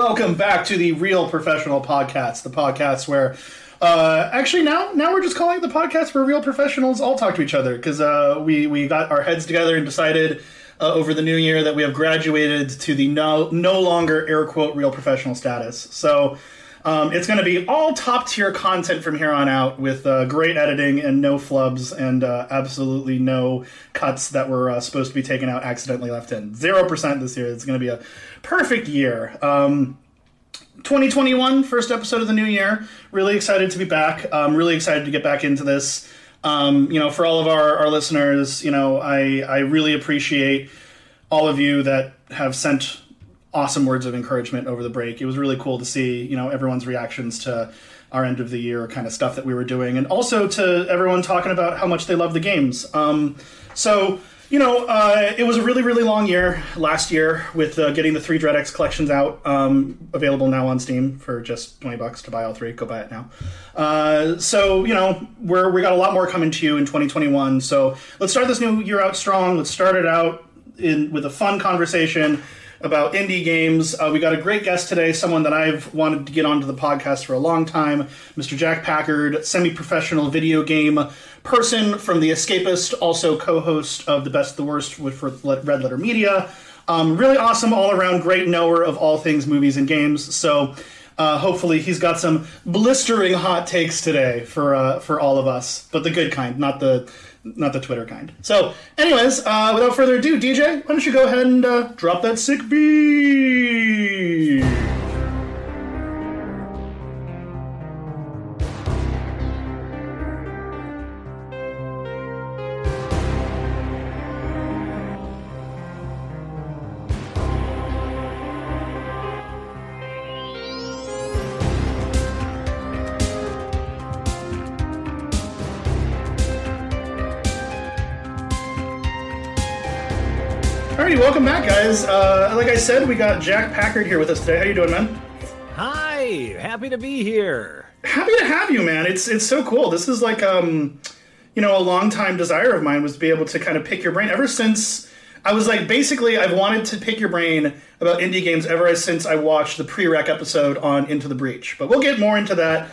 Welcome back to the Real Professional Podcast, the podcast where, actually now we're just calling it the podcast where real professionals all talk to each other, because we got our heads together and decided over the new year that we have graduated to the no longer air quote real professional status. So it's going to be all top tier content from here on out with great editing and no flubs and absolutely no cuts that were supposed to be taken out accidentally left in. 0% this year. It's going to be a perfect year. 2021, first episode of the new year. Really excited to be back. Really excited to get back into this. You know, for all of our listeners, you know, I really appreciate all of you that have sent awesome words of encouragement over the break. It was really cool to see, you know, everyone's reactions to our end of the year kind of stuff that we were doing, and also to everyone talking about how much they love the games. So, you know, it was a really, really long year last year with getting the three DreadX collections out, available now on Steam for just $20 to buy all three. Go buy it now. So, you know, we got a lot more coming to you in 2021. So let's start this new year out strong. Let's start it out with a fun conversation about indie games. We got a great guest today, someone that I've wanted to get onto the podcast for a long time, Mr. Jack Packard, semi-professional video game person from The Escapist, also co-host of the Best of the Worst with Red Letter Media. Really awesome, all-around great knower of all things movies and games. So hopefully he's got some blistering hot takes today for all of us, but the good kind, not the Twitter kind. So, anyways, without further ado, DJ, why don't you go ahead and drop that sick beat? Welcome back, guys. Like I said, we got Jack Packard here with us today. How you doing, man? Hi, happy to be here. Happy to have you, man. It's so cool. This is like, you know, a long-time desire of mine was to be able to kind of pick your brain. Ever since I was like, basically, I've wanted to pick your brain about indie games ever since I watched the pre-rec episode on Into the Breach. But we'll get more into that.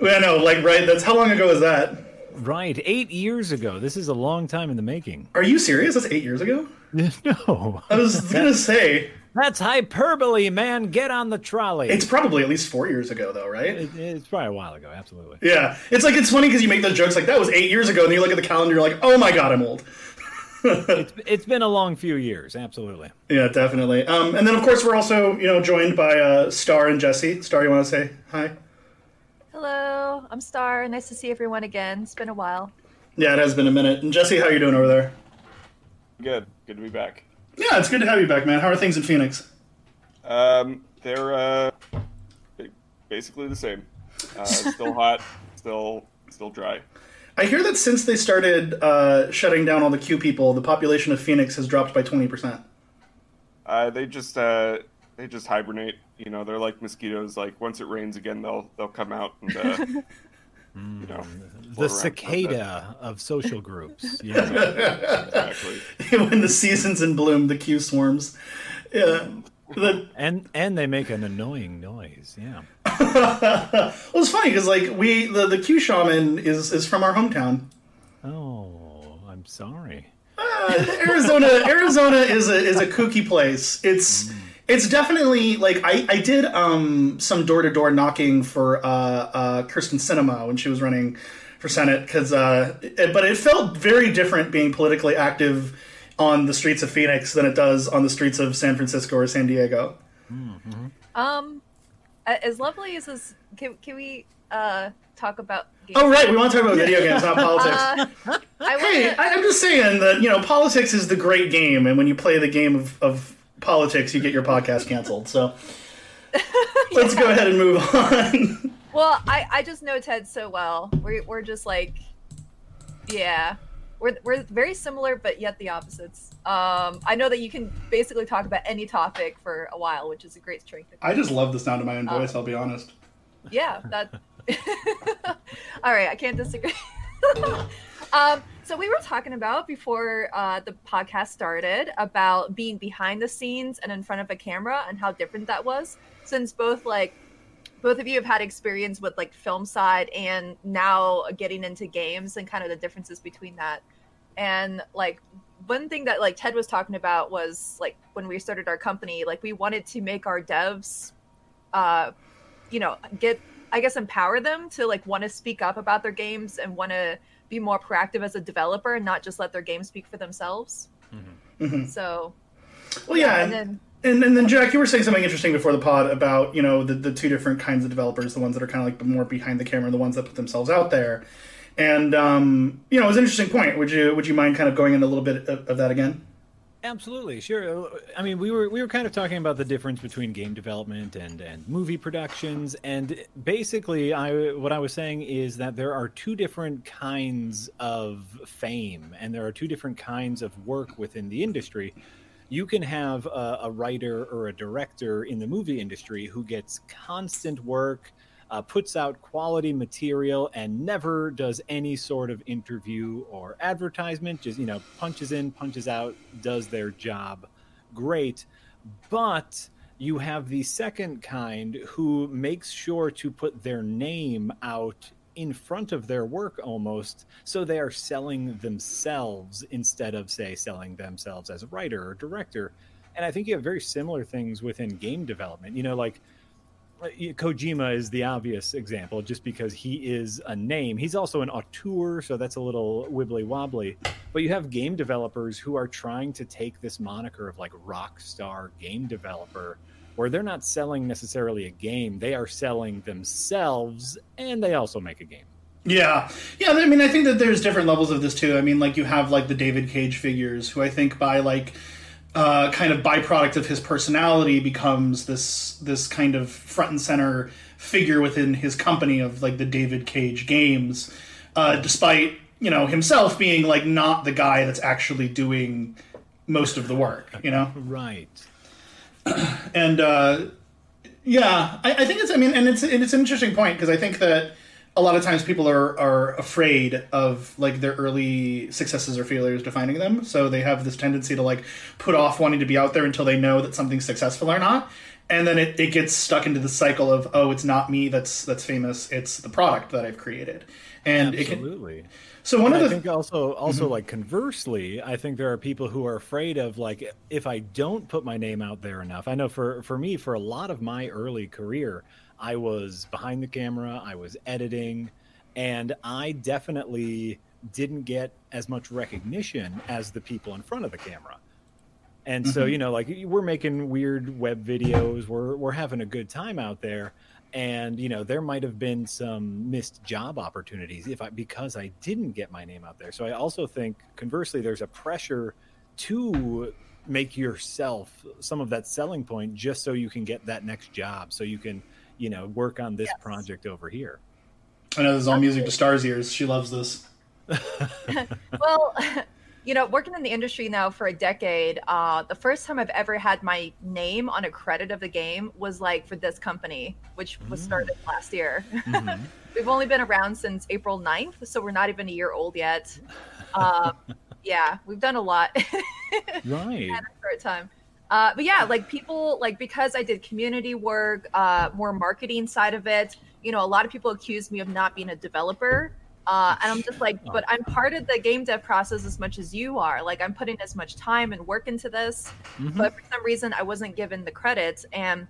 I know, like, right? That's how long ago was that? Right, 8 years ago. This is a long time in the making. Are you serious? That's 8 years ago? No. I was going to say. That's hyperbole, man. Get on the trolley. It's probably at least 4 years ago, though, right? It's probably a while ago, absolutely. Yeah. It's like, it's funny because you make those jokes like, that was 8 years ago, and then you look at the calendar, you're like, oh my God, I'm old. It's been a long few years, absolutely. Yeah, definitely. And then, of course, we're also, you know, joined by Star and Jesse. Star, you want to say hi? Hello, I'm Star. Nice to see everyone again. It's been a while. Yeah, it has been a minute. And Jesse, how are you doing over there? Good. Good to be back. Yeah, it's good to have you back, man. How are things in Phoenix? They're basically the same. Still hot, still dry. I hear that since they started shutting down all the Q people, the population of Phoenix has dropped by 20%. They just hibernate. You know, they're like mosquitoes. Like, once it rains again, they'll come out and, you know. The cicada of social groups. Yeah, exactly. When the season's in bloom, the Q swarms. Yeah. And they make an annoying noise, yeah. Well, it's funny, because, like, the Q shaman is from our hometown. Oh, I'm sorry. Arizona is a kooky place. It's definitely, like, I did some door-to-door knocking for Kirsten Sinema when she was running for Senate, because, but it felt very different being politically active on the streets of Phoenix than it does on the streets of San Francisco or San Diego. Mm-hmm. As lovely as this, can we talk about games? Oh, right, we want to talk about video games, not politics. I'm just saying that, you know, politics is the great game, and when you play the game of politics, you get your podcast canceled. So let's go ahead and move on. Well, I just know Ted so well. We're just like, yeah, we're very similar, but yet the opposites. I know that you can basically talk about any topic for a while, which is a great strength. I just love the sound of my own voice. I'll be honest. Yeah. That. All right. I can't disagree. So we were talking about before the podcast started about being behind the scenes and in front of a camera and how different that was. since both of you have had experience with like film side and now getting into games and kind of the differences between that. And like one thing that like Ted was talking about was like when we started our company, like we wanted to make our devs, empower them to like want to speak up about their games and want to be more proactive as a developer and not just let their game speak for themselves. Mm-hmm. Mm-hmm. So, well, yeah. And then Jack, you were saying something interesting before the pod about, you know, the two different kinds of developers, the ones that are kind of like more behind the camera, and the ones that put themselves out there. And, you know, it was an interesting point. Would you mind kind of going into a little bit of that again? Absolutely, sure. I mean, we were kind of talking about the difference between game development and movie productions, and basically what I was saying is that there are two different kinds of fame, and there are two different kinds of work within the industry. You can have a writer or a director in the movie industry who gets constant work, puts out quality material, and never does any sort of interview or advertisement, just, you know, punches in, punches out, does their job great. But you have the second kind who makes sure to put their name out in front of their work almost, so they are selling themselves instead of, say, selling themselves as a writer or director. And I think you have very similar things within game development. You know, like, Kojima is the obvious example just because he is a name. He's also an auteur, so that's a little wibbly wobbly. But you have game developers who are trying to take this moniker of like rock star game developer, where they're not selling necessarily a game, they are selling themselves, and they also make a game. Yeah. I mean, I think that there's different levels of this too. I mean, like you have like the David Cage figures, who I think by like kind of byproduct of his personality becomes this kind of front and center figure within his company of like the David Cage games, despite, you know, himself being like not the guy that's actually doing most of the work, you know? Right. And I think it's, I mean, and it's an interesting point because I think that a lot of times people are afraid of like their early successes or failures defining them. So they have this tendency to like put off wanting to be out there until they know that something's successful or not. And then it gets stuck into the cycle of, oh, it's not me that's famous. It's the product that I've created. And absolutely. So one of the things also mm-hmm. like conversely, I think there are people who are afraid of like, if I don't put my name out there enough, I know for me, for a lot of my early career, I was behind the camera, I was editing, and I definitely didn't get as much recognition as the people in front of the camera. And mm-hmm. so, you know, like we're making weird web videos, we're having a good time out there. And, you know, there might have been some missed job opportunities because I didn't get my name out there. So I also think, conversely, there's a pressure to make yourself some of that selling point just so you can get that next job, so you can, you know, work on this yes. project over here. I know this is all music to Star's ears. She loves this. Well, you know, working in the industry now for a decade, the first time I've ever had my name on a credit of the game was like for this company, which was started last year. Mm-hmm. We've only been around since April 9th, so we're not even a year old yet. Yeah, we've done a lot. Right. At a short time. But yeah, like people, like because I did community work, more marketing side of it, you know, a lot of people accuse me of not being a developer. And I'm just like, but I'm part of the game dev process as much as you are. Like I'm putting as much time and work into this, mm-hmm. but for some reason I wasn't given the credits, and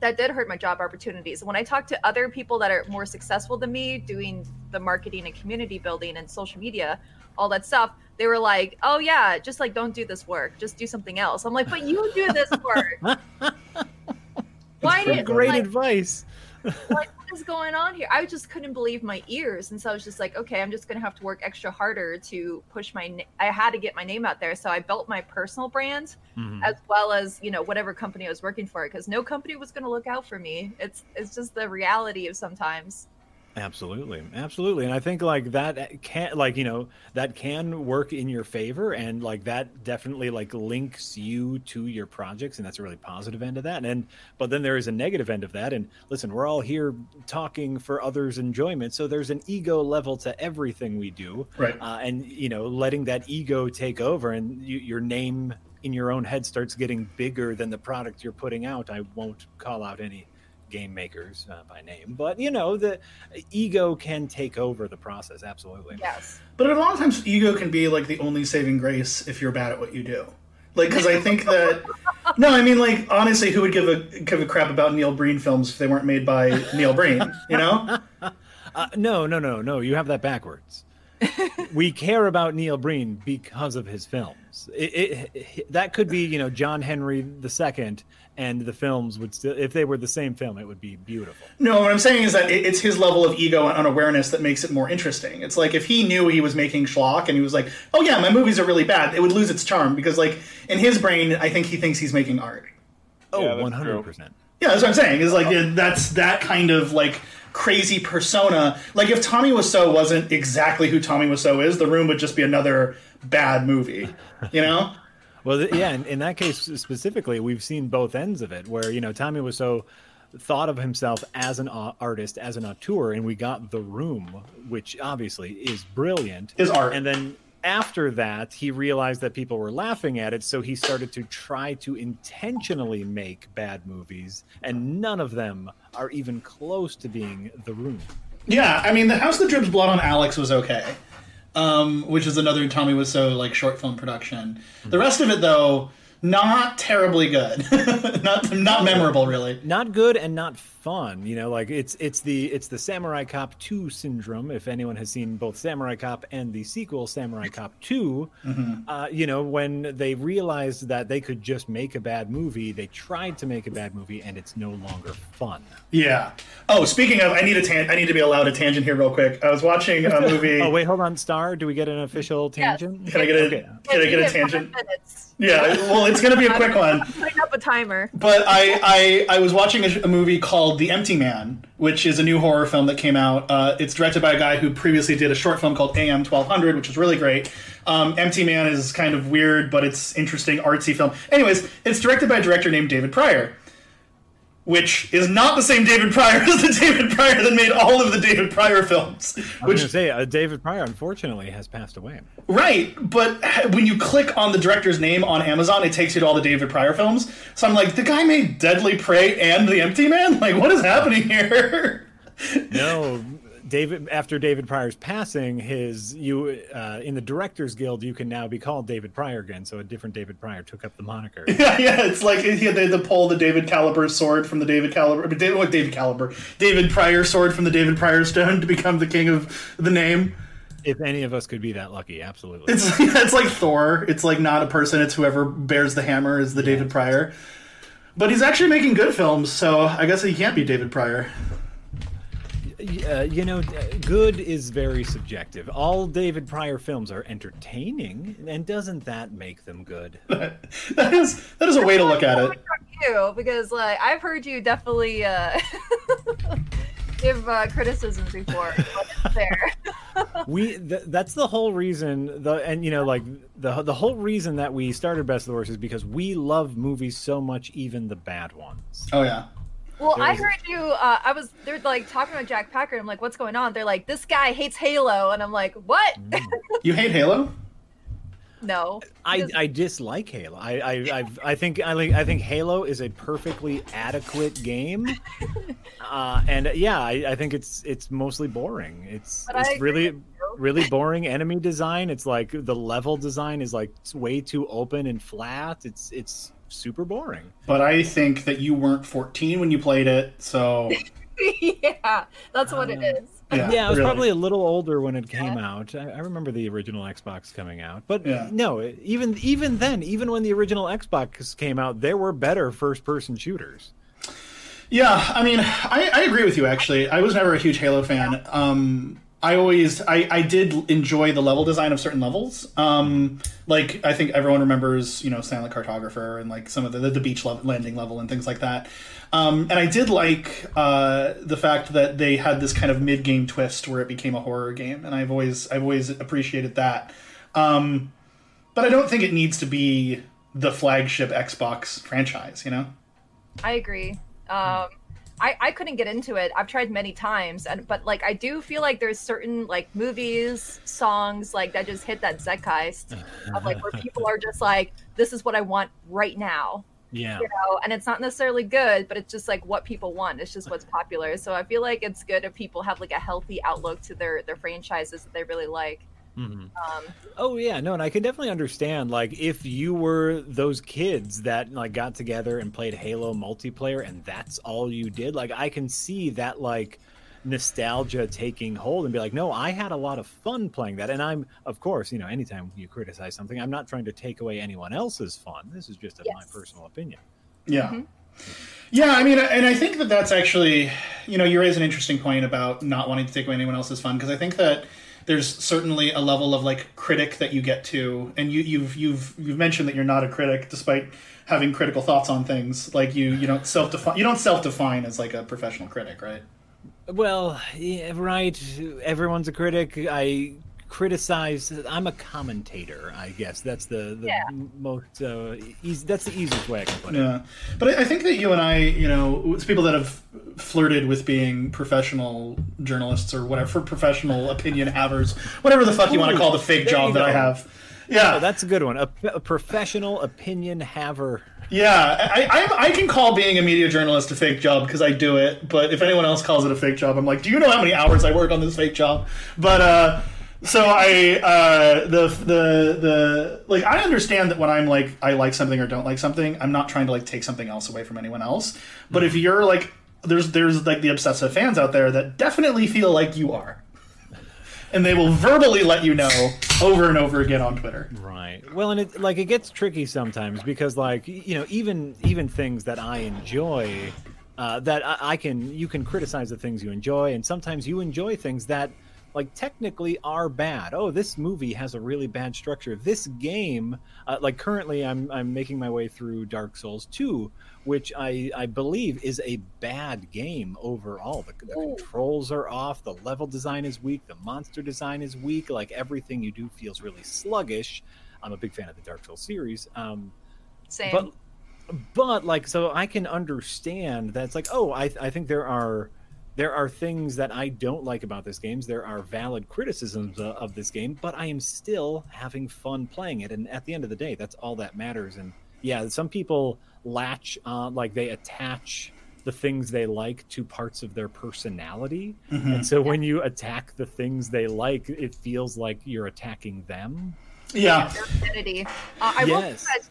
that did hurt my job opportunities. When I talk to other people that are more successful than me doing the marketing and community building and social media, all that stuff, they were like, oh yeah, just like don't do this work, just do something else. I'm like, but you do this work. Why did great like, advice. Like what is going on here? I just couldn't believe my ears, and so I was just like, okay, I'm just gonna have to work extra harder to push I had to get my name out there, so I built my personal brand mm-hmm. as well as, you know, whatever company I was working for, because no company was gonna look out for me. It's just the reality of sometimes. Absolutely. And I think like that can, like, you know, that can work in your favor, and like that definitely like links you to your projects, and that's a really positive end of that. And but then there is a negative end of that, and listen, we're all here talking for others' enjoyment, so there's an ego level to everything we do, right? And you know, letting that ego take over, and your name in your own head starts getting bigger than the product you're putting out. I won't call out any game makers by name, but you know, the ego can take over the process. Absolutely. Yes. But a lot of times ego can be like the only saving grace if you're bad at what you do. Like, because I think that, no, I mean, like, honestly, who would give a crap about Neil Breen films if they weren't made by Neil Breen, you know? No. You have that backwards. We care about Neil Breen because of his films. That could be, you know, John Henry II, and the films would still, if they were the same film, it would be beautiful. No, what I'm saying is that it's his level of ego and unawareness that makes it more interesting. It's like if he knew he was making schlock and he was like, oh yeah, my movies are really bad, it would lose its charm because, like, in his brain, I think he thinks he's making art. Oh, yeah, 100%. True. Yeah, that's what I'm saying. Is like, that's that kind of like crazy persona. Like if Tommy Wiseau wasn't exactly who Tommy Wiseau is, The Room would just be another bad movie, you know? Well, yeah, in that case specifically, we've seen both ends of it where, you know, Tommy Wiseau thought of himself as an artist, as an auteur, and we got The Room, which obviously is brilliant. His art. And then after that, he realized that people were laughing at it, so he started to try to intentionally make bad movies, and none of them are even close to being The Room. Yeah, I mean, The House That Drips Blood on Alex was okay. Which is another Tommy Wiseau like short film production. The rest of it, though, not terribly good, not memorable, really. Not good and not fun. You know, like it's the Samurai Cop 2 syndrome. If anyone has seen both Samurai Cop and the sequel Samurai Cop 2, you know, when they realized that they could just make a bad movie, they tried to make a bad movie, and it's no longer fun. Yeah. Oh, speaking of, I need to be allowed a tangent here, real quick. I was watching a movie. Oh wait, hold on, Star. Do we get an official tangent? Yes. Can I get a tangent? Yeah. Well, it's going to be a quick one. Putting up a timer. But I was watching a movie called The Empty Man, which is a new horror film that came out. It's directed by a guy who previously did a short film called AM 1200, which was really great. Empty Man is kind of weird, but it's interesting, artsy film. Anyways, it's directed by a director named David Pryor, which is not the same David Pryor as the David Pryor that made all of the David Pryor films. David Pryor, unfortunately, has passed away. Right, but when you click on the director's name on Amazon, it takes you to all the David Pryor films. So I'm like, the guy made Deadly Prey and The Empty Man? Like, what is happening here? No, after David Pryor's passing, in the Directors Guild, you can now be called David Pryor again. So a different David Pryor took up the moniker. Yeah, it's like he had to pull the David Caliber sword from the David Pryor sword from the David Pryor stone to become the king of the name. If any of us could be that lucky, absolutely. It's like Thor. It's like not a person. It's whoever bears the hammer is the David Pryor. But he's actually making good films, so I guess he can't be David Pryor. You know, good is very subjective. All David Pryor films are entertaining, and doesn't that make them good? That is a way to look at it. You, because like I've heard you definitely give criticisms before. There, that's the whole reason. And you know, like the whole reason that we started Best of the Worst is because we love movies so much, even the bad ones. Oh yeah. Well, I heard you, they're like talking about Jack Packard. I'm like, what's going on? They're like, this guy hates Halo. And I'm like, what? You hate Halo? No. I dislike Halo. I think Halo is a perfectly adequate game. I think it's mostly boring. It's really, really boring enemy design. It's like the level design is like way too open and flat. It's super boring. But I think that you weren't 14 when you played it, so yeah, that's what it is. Yeah, I was probably a little older when it came out. I remember the original Xbox coming out, but no, even then, even when the original Xbox came out, there were better first-person shooters. Yeah, I mean, I agree with you. Actually, I was never a huge Halo fan. I did enjoy the level design of certain levels. Like I think everyone remembers, you know, Silent Cartographer and like some of the beach landing level and things like that. And I did like the fact that they had this kind of mid-game twist where it became a horror game, and I've always appreciated that. But I don't think it needs to be the flagship Xbox franchise, you know? I agree. I couldn't get into it. I've tried many times, but like I do feel like there's certain like movies, songs like that just hit that zeitgeist of like where people are just like, this is what I want right now. Yeah. You know, and it's not necessarily good, but it's just like what people want. It's just what's popular. So I feel like it's good if people have like a healthy outlook to their franchises that they really like. Mm-hmm. Oh yeah, no, and I can definitely understand like if you were those kids that like got together and played Halo multiplayer and that's all you did, like I can see that like nostalgia taking hold and be like, no, I had a lot of fun playing that. And I'm, of course, you know, anytime you criticize something, I'm not trying to take away anyone else's fun. This is just my personal opinion. Yeah. Mm-hmm. Yeah, I mean, and I think that that's actually, you know, you raise an interesting point about not wanting to take away anyone else's fun, because I think that there's certainly a level of like critic that you get to, and you've mentioned that you're not a critic despite having critical thoughts on things. Like you don't self-define as like a professional critic, right? Well, yeah, right. Everyone's a critic. I criticize. I'm a commentator, I guess. That's that's the easiest way I can put it. Yeah, but I think that you and I, you know, it's people that have flirted with being professional journalists or whatever, professional opinion havers, whatever the fuck you want to call the fake job that I have. Yeah, oh, that's a good one. A professional opinion haver. Yeah, I can call being a media journalist a fake job because I do it. But if anyone else calls it a fake job, I'm like, do you know how many hours I work on this fake job? But so I understand that when I'm like I like something or don't like something, I'm not trying to like take something else away from anyone else. But if you're like there's like the obsessive fans out there that definitely feel like you are. And they will verbally let you know over and over again on Twitter. Right. Well, and it like it gets tricky sometimes because like, you know, even things that I enjoy that you can criticize the things you enjoy, and sometimes you enjoy things that like technically are bad. Oh, this movie has a really bad structure. This game, like currently I'm making my way through Dark Souls 2, which I believe is a bad game overall. The controls are off, the level design is weak, the monster design is weak, like everything you do feels really sluggish. I'm a big fan of the Dark Souls series. Same. But like, so I can understand that it's like, oh, I think there are things that I don't like about this game. There are valid criticisms of this game, but I am still having fun playing it. And at the end of the day, that's all that matters. And yeah, some people latch on, like they attach the things they like to parts of their personality. Mm-hmm. And so when you attack the things they like, it feels like you're attacking them. Yeah. I will say that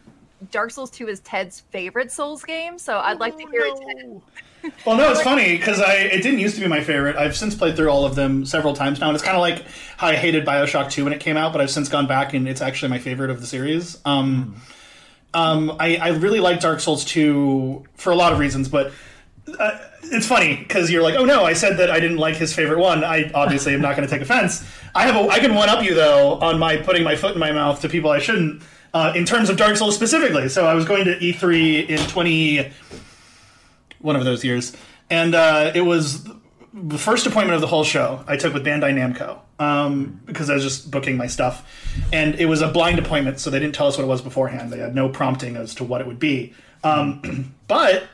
Dark Souls 2 is Ted's favorite Souls game, so I'd like to hear it, Ted. Well, no, it's funny because it didn't used to be my favorite. I've since played through all of them several times now, and it's kind of like how I hated Bioshock 2 when it came out, but I've since gone back, and it's actually my favorite of the series. I really like Dark Souls 2 for a lot of reasons, but it's funny because you're like, oh no, I said that I didn't like his favorite one. I obviously am not going to take offense. I can one-up you, though, on my putting my foot in my mouth to people I shouldn't in terms of Dark Souls specifically. So I was going to E3 in 20... one of those years, and it was the first appointment of the whole show I took with Bandai Namco because I was just booking my stuff, and it was a blind appointment, so they didn't tell us what it was beforehand. They had no prompting as to what it would be, but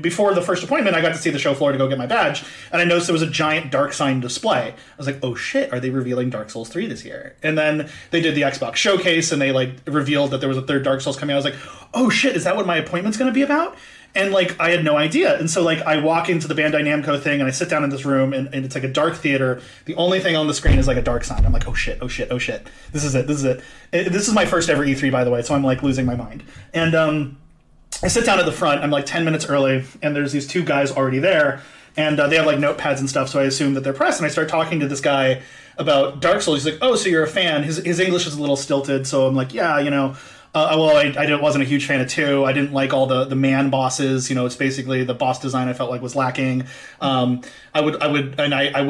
before the first appointment, I got to see the show floor to go get my badge, and I noticed there was a giant Dark Sign display. I was like, oh shit, are they revealing Dark Souls 3 this year? And then they did the Xbox showcase, and they like revealed that there was a third Dark Souls coming out. I was like, oh shit, is that what my appointment's going to be about? And, like, I had no idea. And so, like, I walk into the Bandai Namco thing, and I sit down in this room, and it's like a dark theater. The only thing on the screen is, like, a dark sign. I'm like, oh, shit. This is it. This is my first ever E3, by the way, so I'm, like, losing my mind. And I sit down at the front. I'm, like, 10 minutes early, and there's these two guys already there. And they have, like, notepads and stuff, so I assume that they're press. And I start talking to this guy about Dark Souls. He's like, oh, so you're a fan. His English is a little stilted, so I'm like, yeah, you know. I wasn't a huge fan of 2. I didn't like all the man bosses. You know, it's basically the boss design I felt like was lacking. I would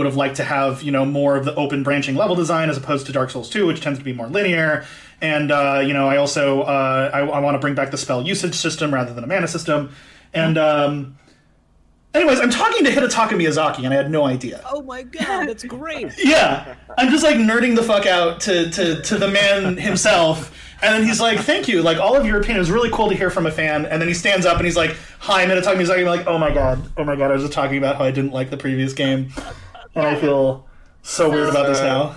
have liked to have, you know, more of the open branching level design as opposed to Dark Souls 2, which tends to be more linear. And, you know, I also, I want to bring back the spell usage system rather than a mana system. And, anyways, I'm talking to Hidetaka Miyazaki, and I had no idea. Oh my god, that's great. Yeah. I'm just, like, nerding the fuck out to the man himself. And then he's like, thank you. Like, all of your opinion. It was really cool to hear from a fan. And then he stands up and he's like, hi, I'm going to talk to you. He's like, oh, my God. Oh, my God. I was just talking about how I didn't like the previous game. And I feel so weird about this now.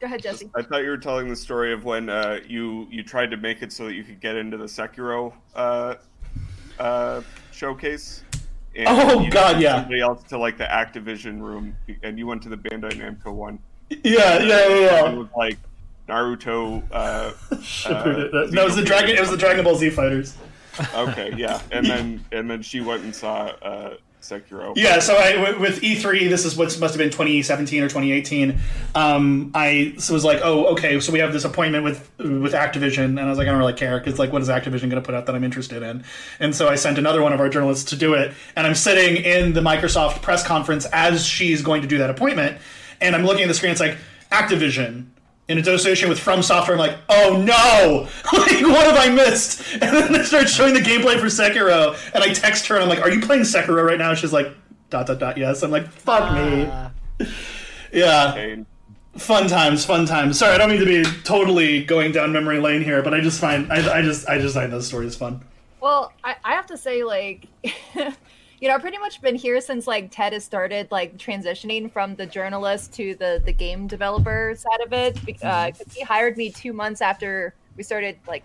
Go ahead, Jesse. I thought you were telling the story of when you tried to make it so that you could get into the Sekiro showcase. And somebody else to, like, the Activision room, and you went to the Bandai Namco one. Yeah. It was like Naruto. No, it was the Dragon Ball Z Fighters. Okay, yeah, and then she went and saw Sekiro. Yeah, so with E3, this is what must have been 2017 or 2018. I was like, oh, okay, so we have this appointment with Activision, and I was like, I don't really care because, like, what is Activision going to put out that I'm interested in? And so I sent another one of our journalists to do it, and I'm sitting in the Microsoft press conference as she's going to do that appointment, and I'm looking at the screen. It's like Activision. In its association with From Software, I'm like, oh no! Like, what have I missed? And then I start showing the gameplay for Sekiro, and I text her, and I'm like, are you playing Sekiro right now? And she's like, ... yes. I'm like, fuck me. Yeah. Pain. Fun times. Sorry, I don't mean to be totally going down memory lane here, but I just find, I just find those stories fun. Well, I have to say, like, you know, I've pretty much been here since, like, Ted has started, like, transitioning from the journalist to the game developer side of it. Because he hired me 2 months after we started, like,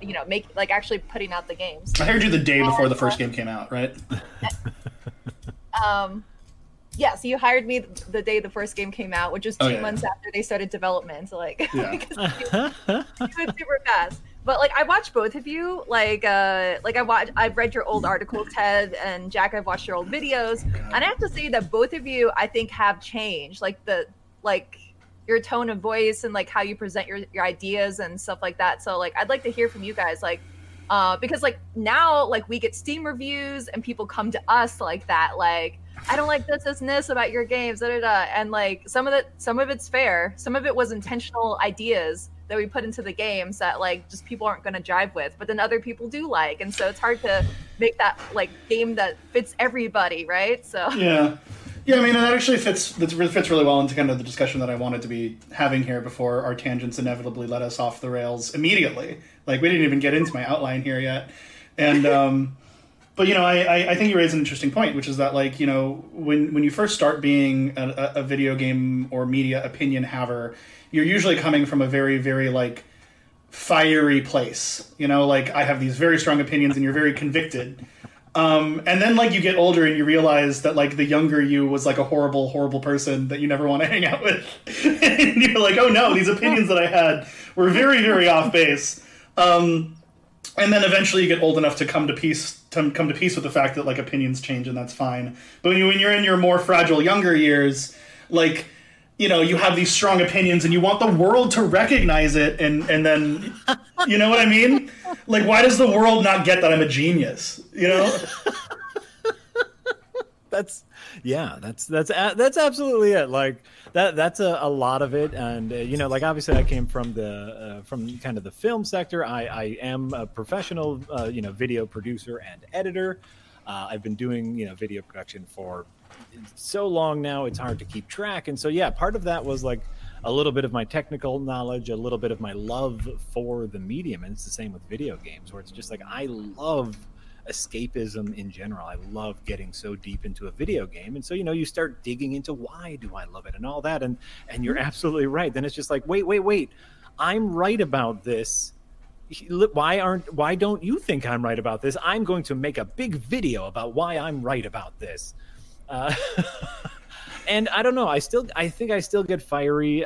you know, actually putting out the games. I hired you the day before the first game came out, right? So you hired me the day the first game came out, which was two months after they started development. So, like, it was super fast. But, like, I watched both of you. Like, I've read your old articles, Ted, and Jack, I've watched your old videos. And I have to say that both of you, I think, have changed. Like, your tone of voice and, like, how you present your ideas and stuff like that. So, like, I'd like to hear from you guys. Like, because, like, now, like, we get Steam reviews and people come to us like that. Like, I don't like this and this about your games, And, like, some of it's fair. Some of it was intentional ideas that we put into the games that, like, just people aren't going to jive with, but then other people do like, and so it's hard to make that, like, game that fits everybody, right? So yeah, I mean, that actually fits really well into kind of the discussion that I wanted to be having here before our tangents inevitably let us off the rails immediately. Like, we didn't even get into my outline here yet, and but, you know, I think you raise an interesting point, which is that, like, you know, when you first start being a video game or media opinion haver, you're usually coming from a very, very, like, fiery place. You know, like, I have these very strong opinions and you're very convicted. And then, like, you get older and you realize that, like, the younger you was, like, a horrible, horrible person that you never want to hang out with. And you're like, oh, no, these opinions that I had were very, very off base. And then eventually you get old enough to come to peace with the fact that, like, opinions change, and that's fine. But when you're in your more fragile younger years, like, you know, you have these strong opinions and you want the world to recognize it. And then, you know what I mean? Like, why does the world not get that I'm a genius? You know? That's absolutely it. Like, that's a lot of it. And, you know, like, obviously I came from from kind of the film sector. I am a professional, you know, video producer and editor. I've been doing, you know, video production for so long now, it's hard to keep track. And so, yeah, part of that was, like, a little bit of my technical knowledge, a little bit of my love for the medium. And it's the same with video games, where it's just like, I love escapism in general. I love getting so deep into a video game. And so, you know, you start digging into why do I love it and all that. And you're absolutely right. Then it's just like, wait, I'm right about this. Why don't you think I'm right about this? I'm going to make a big video about why I'm right about this. And I don't know. I think I still get fiery.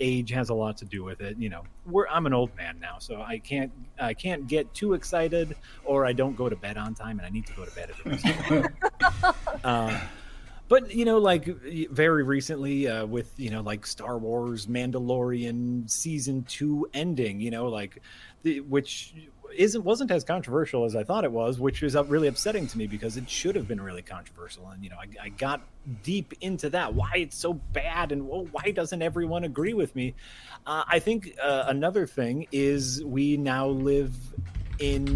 Age has a lot to do with it. You know, I'm an old man now, so I can't get too excited, or I don't go to bed on time, and I need to go to bed every night. But, you know, like, very recently with, you know, like, Star Wars Mandalorian Season 2 ending, you know, like, which wasn't as controversial as I thought it was, which is really upsetting to me because it should have been really controversial. And, you know, I got deep into that, why it's so bad and why doesn't everyone agree with me? I think another thing is we now live in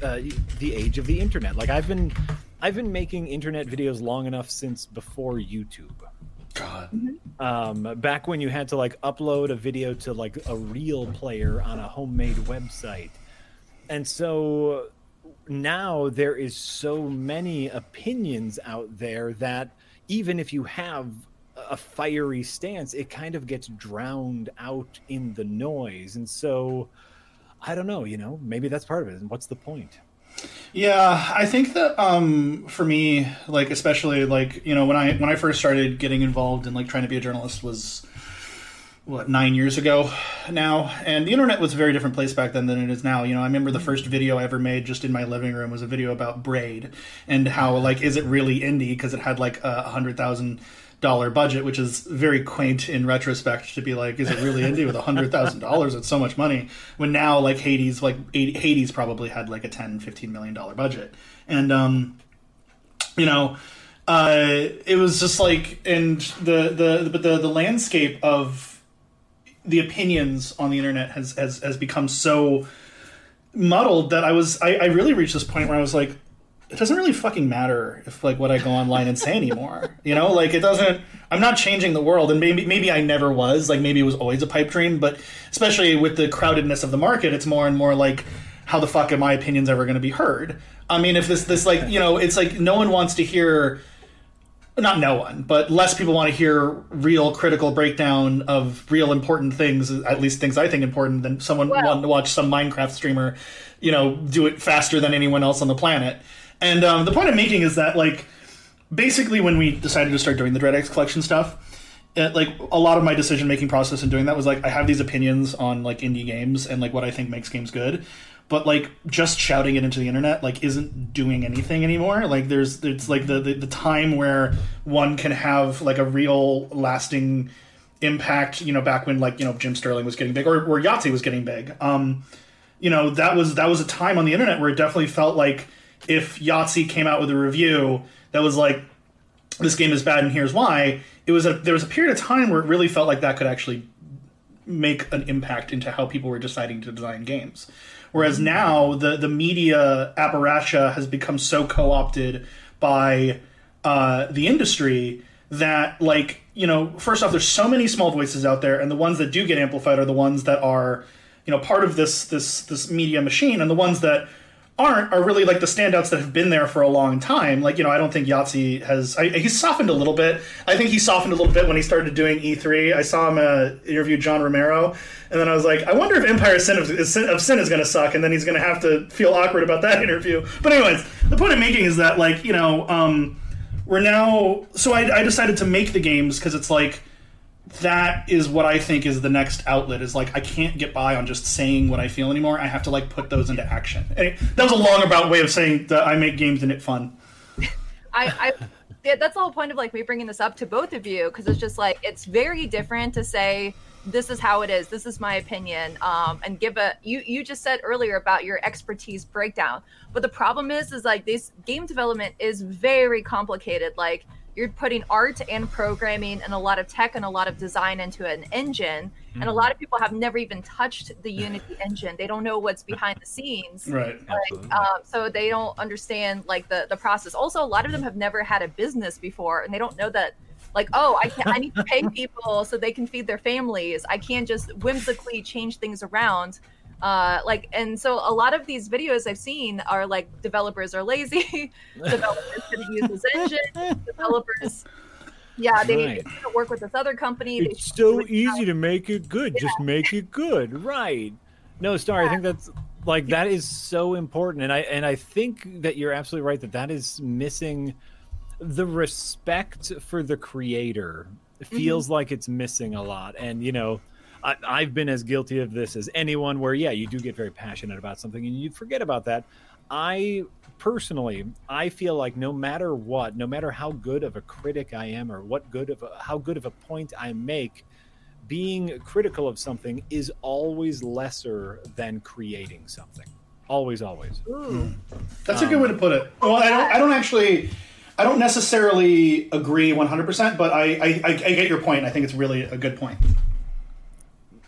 the age of the internet. Like, I've been making internet videos long enough since before YouTube. God. Back when you had to like upload a video to like a real player on a homemade website. And so now there is so many opinions out there that even if you have a fiery stance, it kind of gets drowned out in the noise. And so I don't know, you know, maybe that's part of it. And what's the point? Yeah, I think that for me, like, especially like, you know, when I first started getting involved in like trying to be a journalist was what, 9 years ago now, and the internet was a very different place back then than it is now. You know, I remember the first video I ever made just in my living room was a video about Braid and how like, is it really indie? Because it had like $100,000 budget, which is very quaint in retrospect to be like, is it really indie with $100,000? It's so much money. When now Hades probably had like a $10-15 million budget. And you know, it was just like, and the landscape of the opinions on the internet has become so muddled that I really reached this point where I was like, it doesn't really fucking matter if like what I go online and say anymore, you know, like it doesn't, I'm not changing the world. And maybe I never was, like, maybe it was always a pipe dream, but especially with the crowdedness of the market, it's more and more like, how the fuck are my opinions ever going to be heard? I mean, if this like, you know, it's like no one wants to hear, not no one, but less people want to hear real critical breakdown of real important things, at least things I think important, than someone wanting to watch some Minecraft streamer, you know, do it faster than anyone else on the planet. And the point I'm making is that, like, basically when we decided to start doing the DreadX collection stuff, it, like, a lot of my decision-making process in doing that was, like, I have these opinions on, like, indie games and, like, what I think makes games good. But, like, just shouting it into the internet, like, isn't doing anything anymore. Like, it's, like, the time where one can have, like, a real lasting impact, you know, back when, like, you know, Jim Sterling was getting big or Yahtzee was getting big. You know, that was a time on the internet where it definitely felt like, if Yahtzee came out with a review that was like, this game is bad and here's why, there was a period of time where it really felt like that could actually make an impact into how people were deciding to design games. Whereas now the media apparatus has become so co-opted by the industry that, like, you know, first off, there's so many small voices out there, and the ones that do get amplified are the ones that are, you know, part of this media machine, and the ones that aren't are really like the standouts that have been there for a long time. Like, you know, I don't think Yahtzee has. He's softened a little bit. I think he softened a little bit when he started doing E3. I saw him interview John Romero, and then I was like, I wonder if Empire of Sin is going to suck, and then he's going to have to feel awkward about that interview. But anyways, the point I'm making is that, like, you know, we're now. So I decided to make the games because it's like, that is what I think is the next outlet, is like, I can't get by on just saying what I feel anymore. I have to like put those into action. Anyway, that was a long way of saying that I make games and it's fun. That's the whole point of like me bringing this up to both of you, because it's just like, it's very different to say, this is how it is, this is my opinion, and give a, you just said earlier about your expertise breakdown. But the problem is like, this game development is very complicated. Like, you're putting art and programming and a lot of tech and a lot of design into an engine. And a lot of people have never even touched the Unity engine. They don't know what's behind the scenes. Right. Like, so they don't understand like the process. Also, a lot of them have never had a business before, and they don't know that, like, oh, I need to pay people so they can feed their families. I can't just whimsically change things around. And so a lot of these videos I've seen are like, developers are lazy, developers couldn't use this engine, developers, yeah, they couldn't work with this other company. It's so easy to make it good, just make it good, right? No, sorry, I think that's like, that is so important, and I think that you're absolutely right that is missing. The respect for the creator feels like it's missing a lot, and you know. I've been as guilty of this as anyone, where, yeah, you do get very passionate about something and you forget about that. I feel like no matter what, no matter how good of a critic I am or how good of a point I make, being critical of something is always lesser than creating something. Always. Ooh. That's a good way to put it. Well, I don't necessarily agree 100%, but I get your point. I think it's really a good point.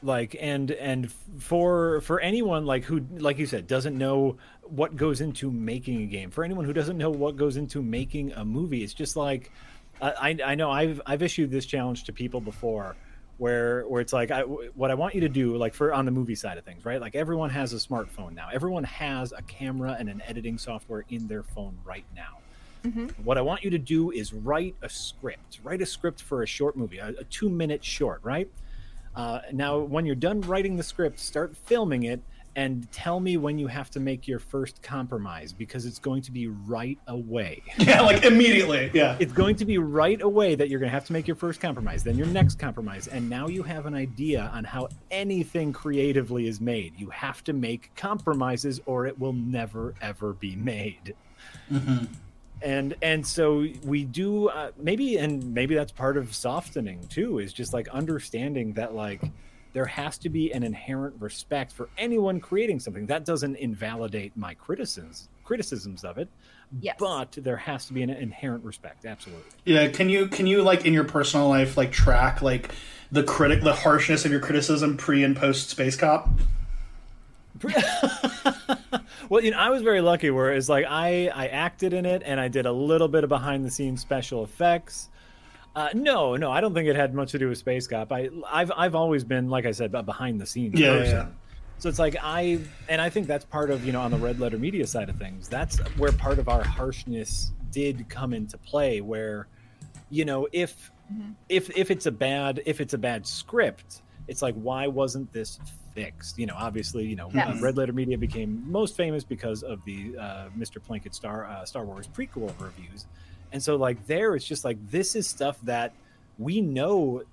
Like, and for anyone like who, like you said, doesn't know what goes into making a game, for anyone who doesn't know what goes into making a movie, it's just like, I know I've issued this challenge to people before, where it's like, what I want you to do, like for on the movie side of things, right? Like everyone has a smartphone now. Everyone has a camera and an editing software in their phone right now. Mm-hmm. What I want you to do is write a script for a short movie, a 2-minute short, right? Now, when you're done writing the script, start filming it and tell me when you have to make your first compromise, because it's going to be right away. Yeah, like immediately. Yeah. It's going to be right away that you're going to have to make your first compromise, then your next compromise. And now you have an idea on how anything creatively is made. You have to make compromises or it will never, ever be made. Mm-hmm. And so we do maybe that's part of softening too, is just like understanding that like there has to be an inherent respect for anyone creating something. That doesn't invalidate my criticisms of it, yes, but there has to be an inherent respect. Absolutely. Yeah. Can you like in your personal life like track like the harshness of your criticism pre and post Space Cop? Well, you know, I was very lucky where it's like I acted in it and I did a little bit of behind the scenes special effects. No, I don't think it had much to do with Space Cop. I've always been, like I said, a behind the scenes person. Yeah. So it's like I think that's part of, you know, on the Red Letter Media side of things, that's where part of our harshness did come into play, where, you know, if it's a bad script, it's like, why wasn't this fixed? You know, obviously, you know, yes, Red Letter Media became most famous because of the Mr. Plinkett Star Wars prequel reviews. And so like there, it's just like, this is stuff that we know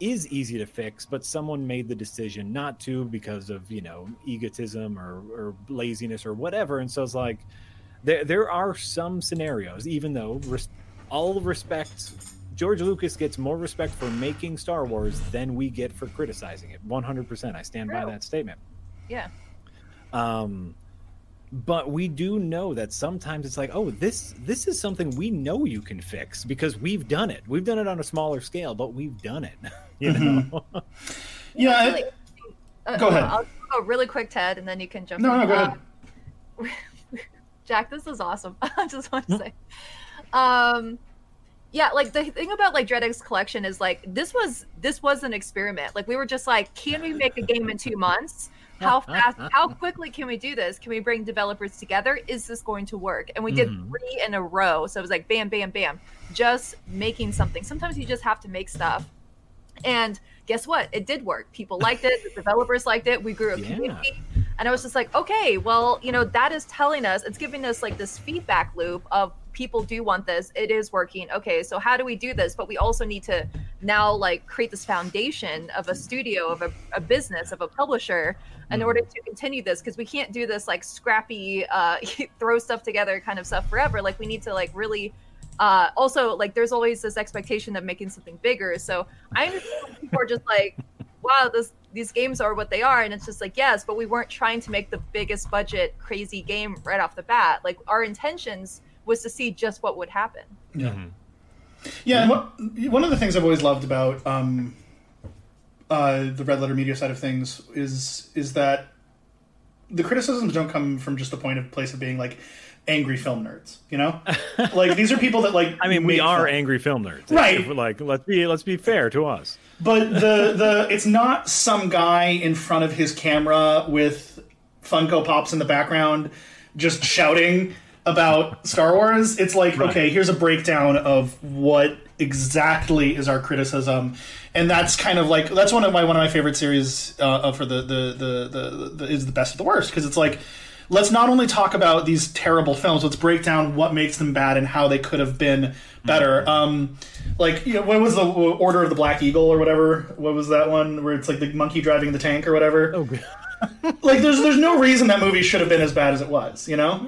is easy to fix, but someone made the decision not to because of, you know, egotism or laziness or whatever. And so it's like, there are some scenarios, even though all respect, George Lucas gets more respect for making Star Wars than we get for criticizing it. 100%. I stand by that statement. Yeah. But we do know that sometimes it's like, oh, this is something we know you can fix because we've done it. We've done it on a smaller scale, but we've done it. You know? Yeah. Really, go ahead. I'll go really quick, Ted, and then you can jump in. No, go ahead. Jack, this is awesome. I just want to say. Yeah, like the thing about like DreadX Collection is like this was an experiment. Like we were just like, can we make a game in 2 months? How fast? How quickly can we do this? Can we bring developers together? Is this going to work? And we did 3 in a row. So it was like bam, bam, bam, just making something. Sometimes you just have to make stuff. And guess what? It did work. People liked it. The developers liked it. We grew a community. And I was just like, okay, well, you know, that is telling us, it's giving us like this feedback loop of people do want this. It is working. Okay, so how do we do this? But we also need to now like create this foundation of a studio, of a business, of a publisher in order to continue this, because we can't do this like scrappy, throw stuff together kind of stuff forever. Like we need to like really, also like there's always this expectation of making something bigger. So I understand people are just like, wow, these games are what they are. And it's just like, yes, but we weren't trying to make the biggest budget crazy game right off the bat. Like our intentions was to see just what would happen. Yeah. Mm-hmm. Yeah. And one of the things I've always loved about the Red Letter Media side of things is that the criticisms don't come from just the place of being like angry film nerds, you know? Like these are people that like, I mean, we are angry film nerds. Right. If, like let's be fair to us. But the it's not some guy in front of his camera with Funko Pops in the background just shouting about Star Wars. It's like, right, okay, here's a breakdown of what exactly is our criticism. And that's kind of like, that's one of my favorite series for the is The Best of the Worst, because it's like, let's not only talk about these terrible films, let's break down what makes them bad and how they could have been better. Like, you know, what was the Order of the Black Eagle or whatever? What was that one where it's like the monkey driving the tank or whatever? Oh, like there's no reason that movie should have been as bad as it was, you know?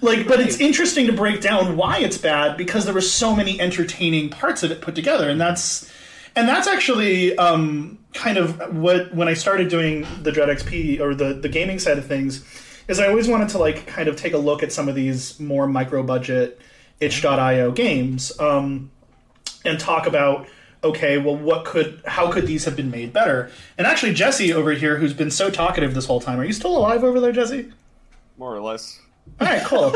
Like, but it's interesting to break down why it's bad, because there were so many entertaining parts of it put together. And that's actually kind of what, when I started doing the DreadXP or the gaming side of things, is I always wanted to like kind of take a look at some of these more micro-budget itch.io games and talk about, okay, well, how could these have been made better? And actually, Jesse over here, who's been so talkative this whole time, are you still alive over there, Jesse? More or less. All right, cool.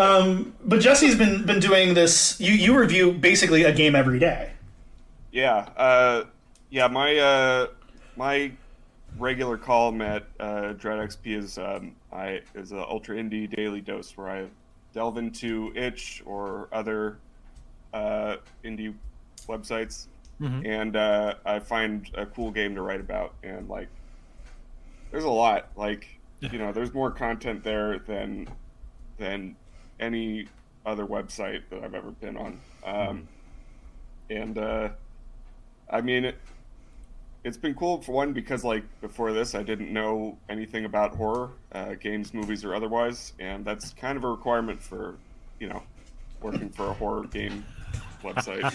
But Jesse's been doing this. You review basically a game every day. Yeah. My regular column at DreadXP is an ultra indie daily dose where I delve into itch or other indie websites, mm-hmm. and I find a cool game to write about. And like, there's a lot. Like, you know, there's more content there than any other website that I've ever been on. I mean, it's been cool for one because, like, before this, I didn't know anything about horror, games, movies, or otherwise, and that's kind of a requirement for, you know, working for a horror game website.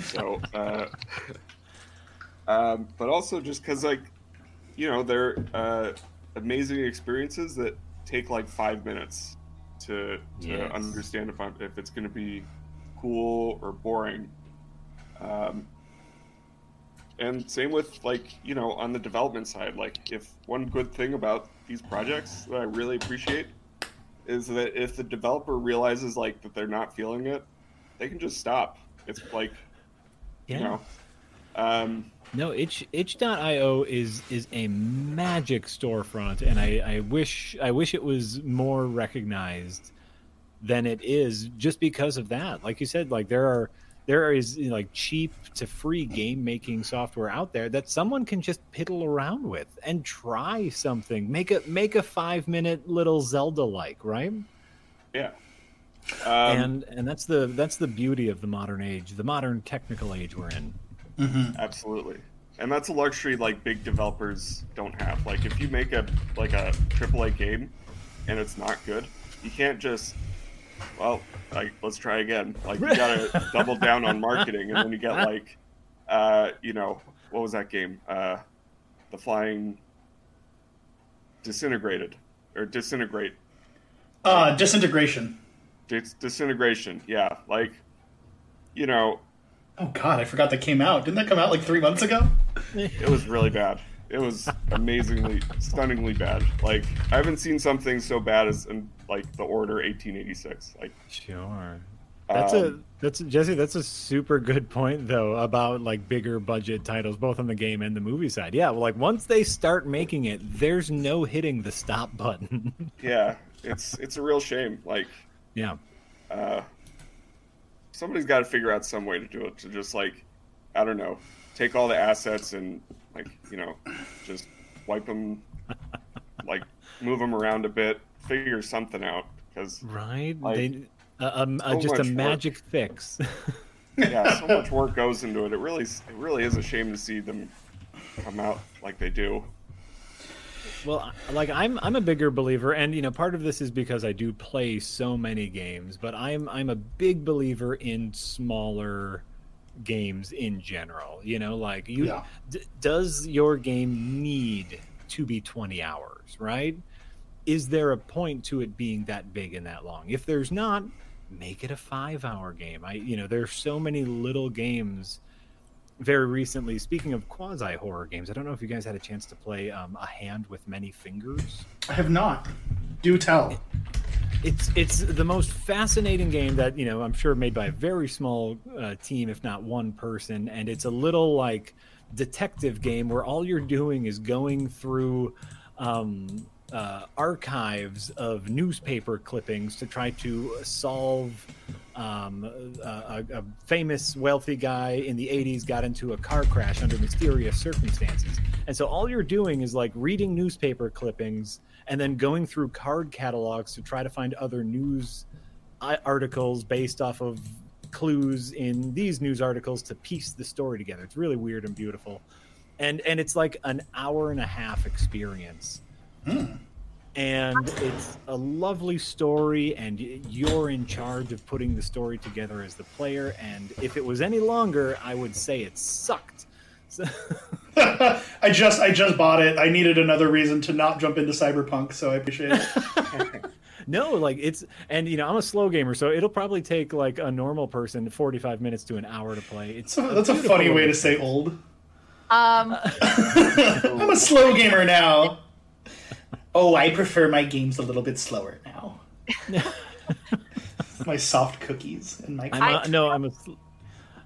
So, but also just because, like, you know, they're amazing experiences that take like 5 minutes to understand if it's going to be cool or boring. And same with, like, you know, on the development side, like, if one good thing about these projects that I really appreciate is that if the developer realizes, like, that they're not feeling it, they can just stop. It's like, you know, no, itch.io is a magic storefront, and I wish it was more recognized than it is just because of that. Like you said, like there is you know, like cheap to free game making software out there that someone can just piddle around with and try something. Make a 5 minute little Zelda like, right? Yeah. And that's the beauty of the modern age, the modern technical age we're in. Mm-hmm. Absolutely, and that's a luxury like big developers don't have. Like if you make a AAA game and it's not good, you can't just let's try again. Like you gotta double down on marketing, and then you get like you know, what was that game? The flying disintegrate. Disintegration. Disintegration. Yeah, like you know. Oh God, I forgot that came out. Didn't that come out like 3 months ago? It was really bad. It was amazingly, stunningly bad. Like I haven't seen something so bad as in, like The Order 1886. Like sure, that's Jesse. That's a super good point though about like bigger budget titles, both on the game and the movie side. Yeah, well, like once they start making it, there's no hitting the stop button. Yeah, it's a real shame. Like yeah. Somebody's got to figure out some way to do it, to just like, I don't know, take all the assets and like, you know, just wipe them, like move them around a bit, figure something out. Cause, right. Like, just a magic fix. Yeah. So much work goes into it. It really is a shame to see them come out like they do. Well, like I'm a bigger believer, and you know, part of this is because I do play so many games, but I'm a big believer in smaller games in general. You know, like does your game need to be 20 hours, right? Is there a point to it being that big and that long? If there's not, make it a 5-hour game. There's so many little games. Very recently, speaking of quasi-horror games, I don't know if you guys had a chance to play A Hand with Many Fingers. I have not. Do tell. It's the most fascinating game that, you know, I'm sure made by a very small team, if not one person, and it's a little, like, detective game where all you're doing is going through archives of newspaper clippings to try to solve... a famous wealthy guy in the 80s got into a car crash under mysterious circumstances. And so all you're doing is like reading newspaper clippings and then going through card catalogs to try to find other news articles based off of clues in these news articles to piece the story together. It's really weird and beautiful. And it's like an hour and a half experience. Mm. And it's a lovely story, and you're in charge of putting the story together as the player. And if it was any longer, I would say it sucked. So... I just bought it. I needed another reason to not jump into Cyberpunk, so I appreciate it. No, like it's, and you know, I'm a slow gamer, so it'll probably take like a normal person 45 minutes to an hour to play. It's that's a funny way to say old. I'm a slow gamer now. Oh, I prefer my games a little bit slower now. My soft cookies and my. Go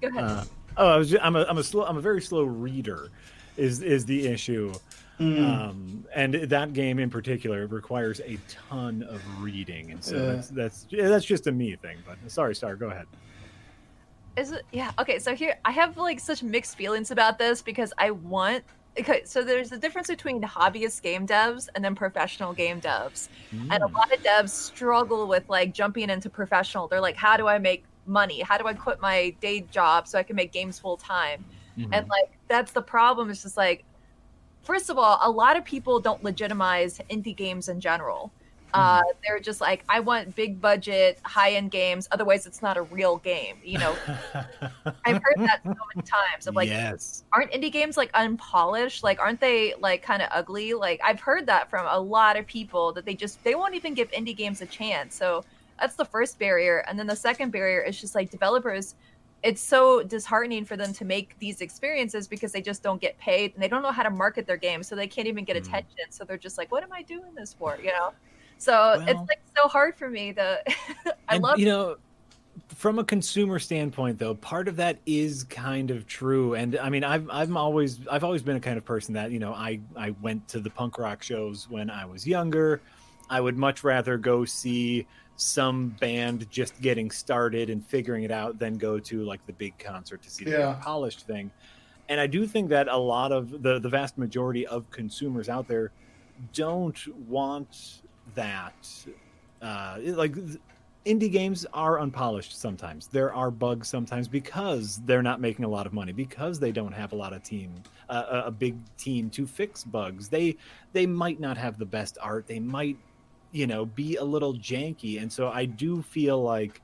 ahead. I'm a very slow reader, is the issue, and that game in particular requires a ton of reading, and so that's just a me thing. But sorry, Star, go ahead. Okay, so here I have like such mixed feelings about this because so there's the difference between hobbyist game devs and then professional game devs. And a lot of devs struggle with like jumping into professional. They're like, how do I make money? How do I quit my day job so I can make games full time? And like, that's the problem. It's just like, first of all, a lot of people don't legitimize indie games in general. They're just like, I want big budget, high end games. Otherwise, it's not a real game. You know, I've heard that so many times. I'm like, yes. Aren't indie games like unpolished? Like, aren't they like kind of ugly? Like, I've heard that from a lot of people that they won't even give indie games a chance. So that's the first barrier. And then the second barrier is just like developers. It's so disheartening for them to make these experiences because they just don't get paid and they don't know how to market their game. So they can't even get attention. So they're just like, what am I doing this for? You know? So it's like so hard for me to from a consumer standpoint though, part of that is kind of true. And I mean, I've always been a kind of person that, you know, I went to the punk rock shows when I was younger. I would much rather go see some band just getting started and figuring it out than go to like the big concert to see the polished thing. And I do think that a lot of the vast majority of consumers out there don't want that. Like indie games are unpolished sometimes. There are bugs sometimes because they're not making a lot of money, because they don't have a lot of a big team to fix bugs. They might not have the best art. They might, you know, be a little janky. And so I do feel like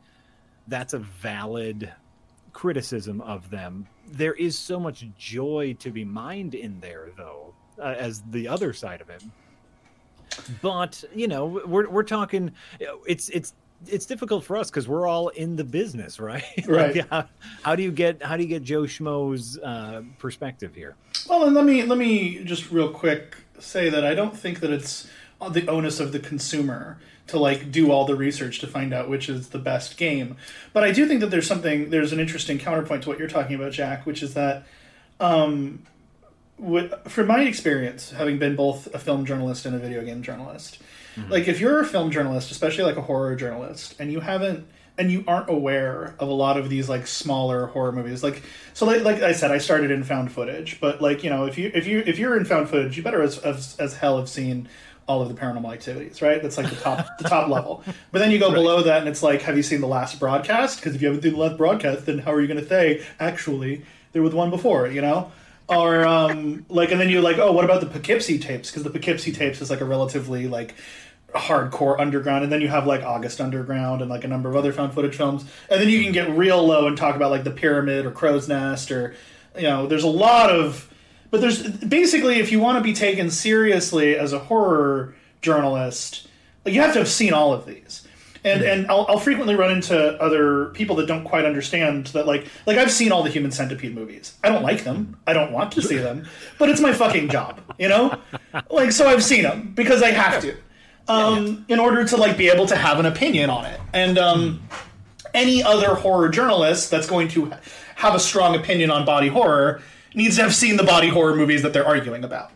that's a valid criticism of them. There is so much joy to be mined in there though, as the other side of it. But, you know, we're talking, it's difficult for us because we're all in the business, right? Right. Like, how do you get Joe Schmo's perspective here? Well, and let me just real quick say that I don't think that it's the onus of the consumer to like do all the research to find out which is the best game. But I do think that there's an interesting counterpoint to what you're talking about, Jack, which is that from my experience, having been both a film journalist and a video game journalist, like if you're a film journalist, especially like a horror journalist, and you aren't aware of a lot of these like smaller horror movies, like I said, I started in found footage, but like, you know, if you're in found footage, you better as hell have seen all of the Paranormal Activities, right? That's like the top level. But then you go below that and it's like, have you seen The Last Broadcast? Because if you haven't seen The Last Broadcast, then how are you going to say, actually, there was one before, you know? Or like, and then you're like, oh, what about the Poughkeepsie Tapes? Because the Poughkeepsie Tapes is like a relatively like hardcore underground. And then you have like August Underground and like a number of other found footage films. And then you can get real low and talk about like The Pyramid or Crow's Nest, or, you know, there's a lot of... But there's basically, if you want to be taken seriously as a horror journalist, you have to have seen all of these. And I'll frequently run into other people that don't quite understand that, like I've seen all the Human Centipede movies. I don't like them. I don't want to see them. But it's my fucking job, you know? Like, so I've seen them because I have to, in order to like be able to have an opinion on it. And any other horror journalist that's going to have a strong opinion on body horror needs to have seen the body horror movies that they're arguing about.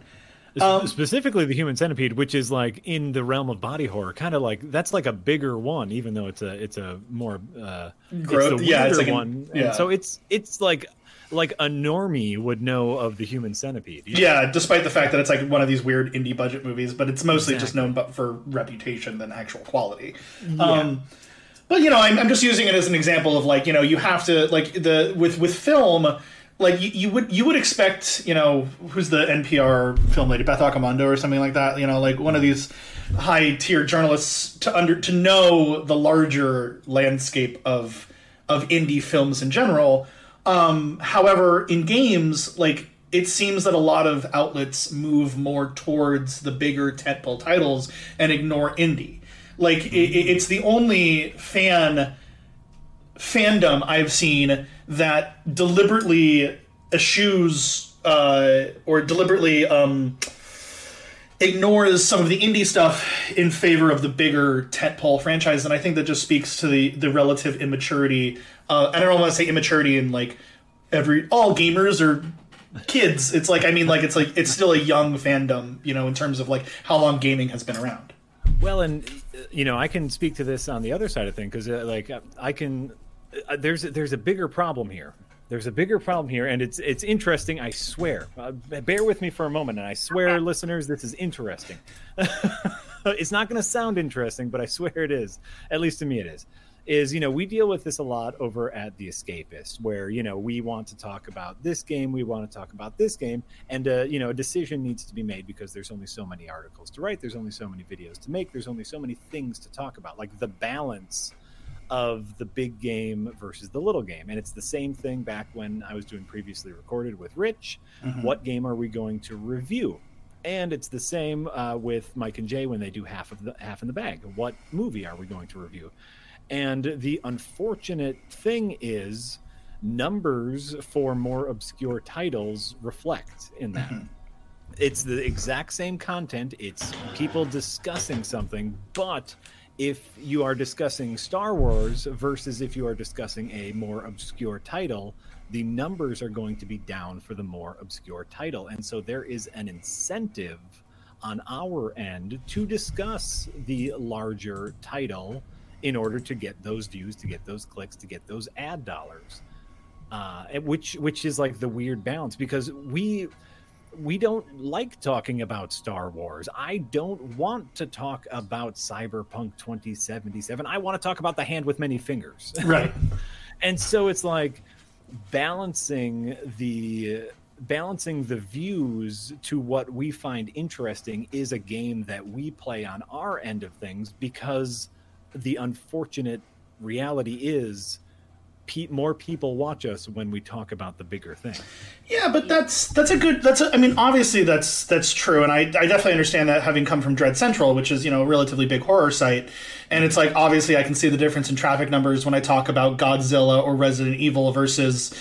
Specifically the Human Centipede, which is like in the realm of body horror, kind of like, that's like a bigger one, even though it's a more gross, it's like one. Yeah. And so it's like a normie would know of the Human Centipede. You know? Yeah, despite the fact that it's like one of these weird indie budget movies, but it's mostly just known for reputation than actual quality. Yeah. But, you know, I'm just using it as an example of like, you know, you have to like with film. Like you would expect, you know, who's the NPR film lady, Beth Accomando or something like that, you know, like one of these high tier journalists to know the larger landscape of indie films in general. However, in games, like it seems that a lot of outlets move more towards the bigger tentpole titles and ignore indie. Like it's the only fandom I've seen that deliberately eschews or deliberately ignores some of the indie stuff in favor of the bigger tentpole franchise, and I think that just speaks to the relative immaturity. I don't want to say immaturity in like all gamers are kids. It's like, I mean, like it's still a young fandom, you know, in terms of like how long gaming has been around. Well, and you know, I can speak to this on the other side of things because like I can. There's a bigger problem here. There's a bigger problem here, and it's interesting, I swear. Bear with me for a moment, and I swear, listeners, this is interesting. It's not going to sound interesting, but I swear it is. At least to me it is. Is, you know, we deal with this a lot over at The Escapist, where, you know, we want to talk about this game, we want to talk about this game, and, you know, a decision needs to be made because there's only so many articles to write, there's only so many videos to make, there's only so many things to talk about. Like, the balance of the big game versus the little game. And it's the same thing back when I was doing Previously Recorded with Rich. Mm-hmm. What game are we going to review? And it's the same with Mike and Jay when they do half in the bag. What movie are we going to review? And the unfortunate thing is numbers for more obscure titles reflect in that. Mm-hmm. It's the exact same content. It's people discussing something, but if you are discussing Star Wars versus if you are discussing a more obscure title, the numbers are going to be down for the more obscure title. And so there is an incentive on our end to discuss the larger title in order to get those views, to get those clicks, to get those ad dollars, which is like the weird balance because we don't like talking about Star Wars. I don't want to talk about Cyberpunk 2077. I want to talk about The Hand with Many Fingers. Right. And so it's like balancing the views to what we find interesting is a game that we play on our end of things because the unfortunate reality is more people watch us when we talk about the bigger thing. Yeah, but that's I mean, obviously that's true, and I definitely understand that having come from Dread Central, which is, you know, a relatively big horror site, and it's like obviously I can see the difference in traffic numbers when I talk about Godzilla or Resident Evil versus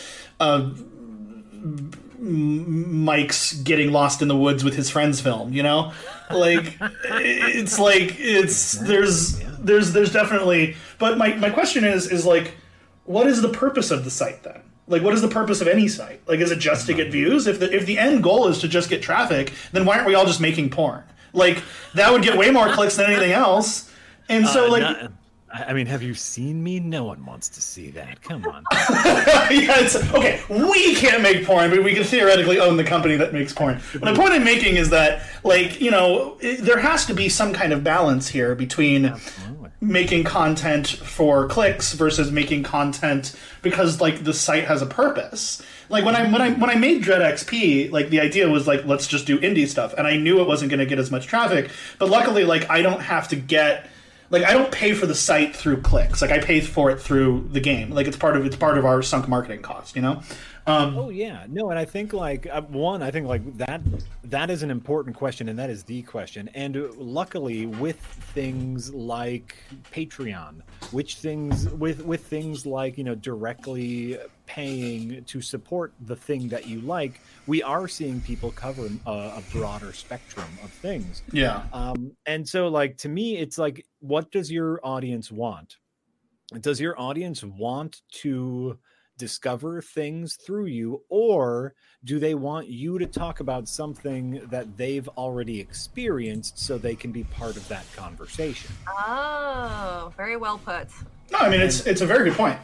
Mike's getting lost in the woods with his friends film, you know, like it's like it's there's definitely, but my question is like, what is the purpose of the site then? Like, what is the purpose of any site? Like, is it just to get views? If the end goal is to just get traffic, then why aren't we all just making porn? Like, that would get way more clicks than anything else. And so, like... I mean, have you seen me? No one wants to see that. Come on. Yeah, it's... Okay, we can't make porn, but we can theoretically own the company that makes porn. But the point I'm making is that, like, you know, there has to be some kind of balance here between... Absolutely. Making content for clicks versus making content because like the site has a purpose. Like when I made DreadXP, like the idea was like, let's just do indie stuff, and I knew it wasn't going to get as much traffic. But luckily, like I don't have to get, like I don't pay for the site through clicks. Like I pay for it through the game. Like it's part of our sunk marketing cost, you know. Oh yeah, no, and I think like that is an important question, and that is the question. And luckily, with things like Patreon, with things like, you know, directly paying to support the thing that you like, we are seeing people cover a broader spectrum of things. Yeah. And so, like to me, it's like, what does your audience want? Does your audience want to discover things through you, or do they want you to talk about something that they've already experienced so they can be part of that conversation? Oh, very well put. No, I mean, it's a very good point.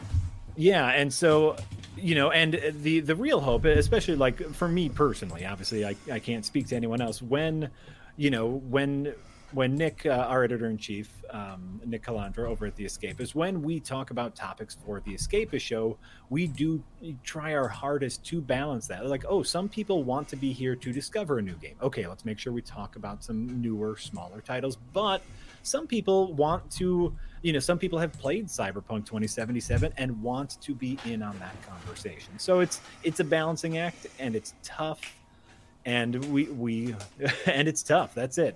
Yeah, and so, you know, and the real hope, especially like for me personally, obviously I can't speak to anyone else, when, you know, when Nick, our editor-in-chief, Nick Calandra over at The Escapist, when we talk about topics for The Escapist show, we do try our hardest to balance that. Like, oh, some people want to be here to discover a new game. Okay, let's make sure we talk about some newer, smaller titles. But some people want to, you know, some people have played Cyberpunk 2077 and want to be in on that conversation. So it's a balancing act, and it's tough. And we it's tough. That's it.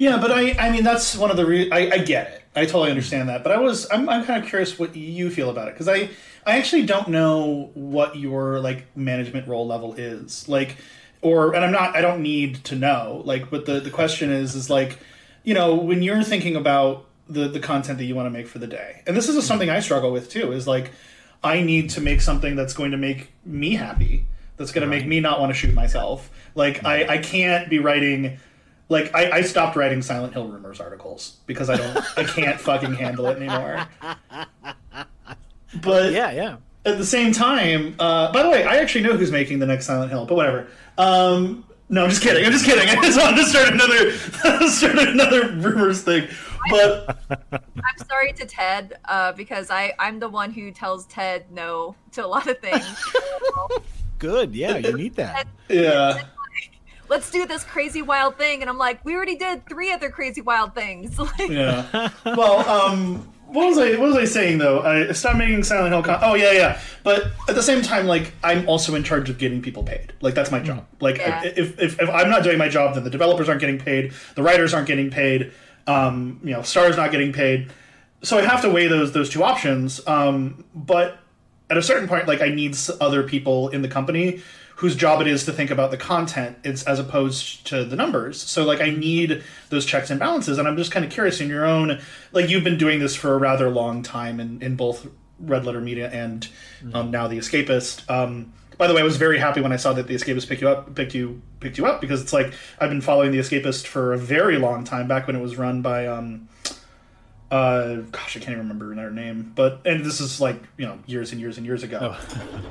Yeah, but I mean, that's one of the I get it. I totally understand that. But I'm kind of curious what you feel about it, because I actually don't know what your like management role level is, like, or, and I'm not, I don't need to know, like, but the question is like, you know, when you're thinking about the content that you want to make for the day, and this is something I struggle with too, is like, I need to make something that's going to make me happy, that's going to make me not want to shoot myself. Like, I can't be writing, like, I stopped writing Silent Hill rumors articles because I can't fucking handle it anymore. But yeah. At the same time, by the way, I actually know who's making the next Silent Hill, but whatever. No, I'm just kidding. I just wanted to start another rumors thing. But I'm sorry to Ted because I'm the one who tells Ted no to a lot of things. Good, yeah, you need that. Yeah. Let's do this crazy wild thing, and I'm like, we already did 3 other crazy wild things. Yeah. Well, what was I saying though? I stopped making Silent Hill. Oh yeah. But at the same time, like, I'm also in charge of getting people paid. Like, that's my job. Like, yeah. if I'm not doing my job, then the developers aren't getting paid, the writers aren't getting paid, you know, Star's not getting paid. So I have to weigh those 2 options. But at a certain point, like, I need other people in the company whose job it is to think about the content, it's as opposed to the numbers. So, like, I need those checks and balances. And I'm just kind of curious in your own, like, you've been doing this for a rather long time in both Red Letter Media and now The Escapist. By the way, I was very happy when I saw that The Escapist picked you up because it's like, I've been following The Escapist for a very long time, back when it was run by, gosh, I can't even remember their name, and this is like, you know, years and years and years ago.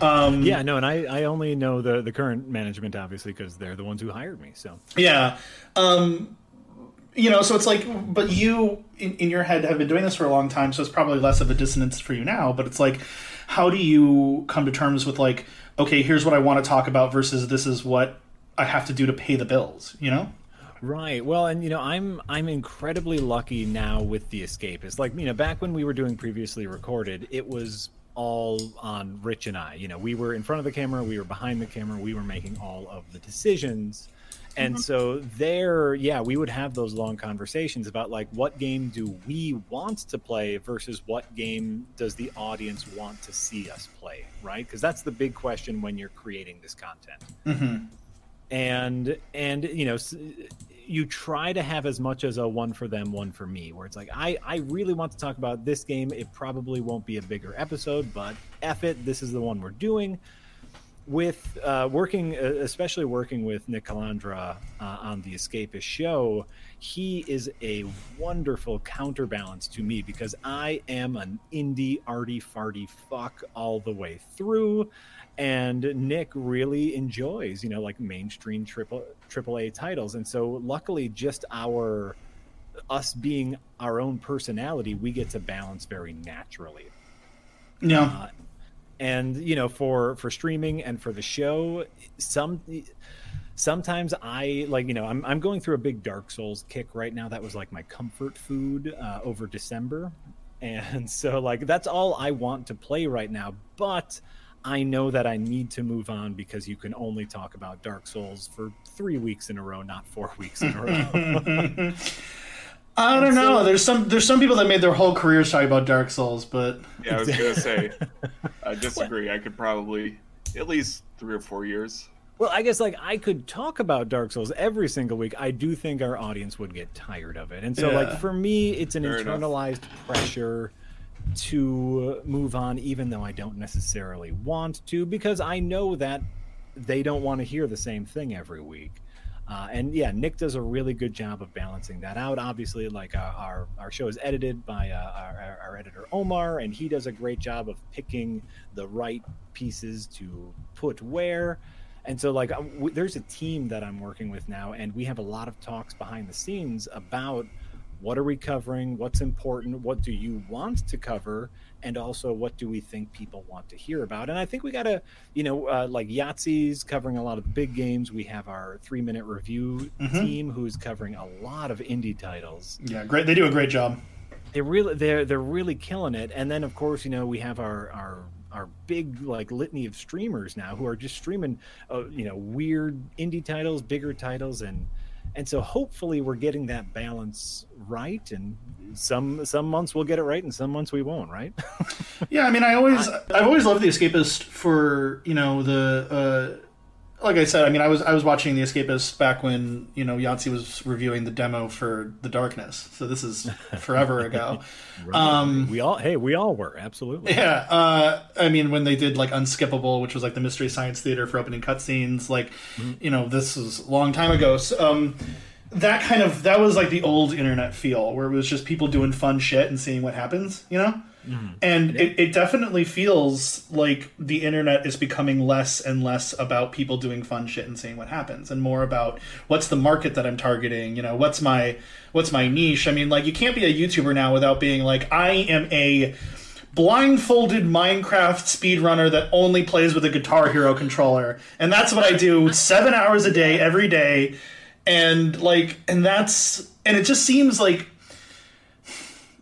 Oh. Yeah, no, and I only know the current management, obviously, because they're the ones who hired me. So yeah, you know, so it's like, but you in your head have been doing this for a long time, so it's probably less of a dissonance for you now. But it's like, how do you come to terms with, like, okay, here's what I want to talk about versus this is what I have to do to pay the bills, you know? Right. Well, and, you know, I'm incredibly lucky now with The Escapist. Like, you know, back when we were doing Previously Recorded, it was all on Rich and I. You know, we were in front of the camera, we were behind the camera, we were making all of the decisions. And so there, yeah, we would have those long conversations about, like, what game do we want to play versus what game does the audience want to see us play, right? Because that's the big question when you're creating this content. Mm-hmm. And you know, you try to have as much as a one for them, one for me, where it's like, I really want to talk about this game. It probably won't be a bigger episode, but F it, this is the one we're doing. With especially working with Nick Calandra on The Escapist show, he is a wonderful counterbalance to me because I am an indie arty farty fuck all the way through. And Nick really enjoys, you know, like, mainstream AAA titles. And so luckily, just us being our own personality, we get to balance very naturally. Yeah. And, you know, for streaming and for the show, sometimes I, like, you know, I'm going through a big Dark Souls kick right now. That was, like, my comfort food over December. And so, like, that's all I want to play right now. But I know that I need to move on because you can only talk about Dark Souls for 3 weeks in a row, not 4 weeks in a row. I don't know. There's some people that made their whole careers talking about Dark Souls, but yeah, I was gonna say, I disagree. I could probably at least 3 or 4 years. Well, I guess, like, I could talk about Dark Souls every single week. I do think our audience would get tired of it, and so, yeah, like, for me, it's an internalized pressure to move on, even though I don't necessarily want to, because I know that they don't want to hear the same thing every week. And yeah, Nick does a really good job of balancing that out. Obviously, like, our show is edited by our editor Omar, and he does a great job of picking the right pieces to put where. And so, like, there's a team that I'm working with now, and we have a lot of talks behind the scenes about what are we covering, what's important, what do you want to cover, and also what do we think people want to hear about. And I think we got to, you know, like, Yahtzee's covering a lot of big games. We have our 3-minute review team who's covering a lot of indie titles. Yeah, great. They do a great job. They're really killing it. And then, of course, you know, we have our big, like, litany of streamers now who are just streaming, you know, weird indie titles, bigger titles, And so hopefully we're getting that balance right, and some months we'll get it right and some months we won't, right? Yeah, I mean, I've always loved The Escapist for, you know, the like I said, I mean, I was watching The Escapist back when, you know, Yahtzee was reviewing the demo for The Darkness. So this is forever ago. Right. We all were, absolutely. Yeah, I mean, when they did like Unskippable, which was like the Mystery Science Theater for opening cutscenes, like, you know, this was a long time ago. So, that was like the old internet feel, where it was just people doing fun shit and seeing what happens, you know. And it definitely feels like the internet is becoming less and less about people doing fun shit and seeing what happens, and more about what's the market that I'm targeting, you know, what's my niche. I mean, like, you can't be a YouTuber now without being like, I am a blindfolded Minecraft speedrunner that only plays with a Guitar Hero controller, and that's what I do 7 hours a day every day. And like, and it just seems like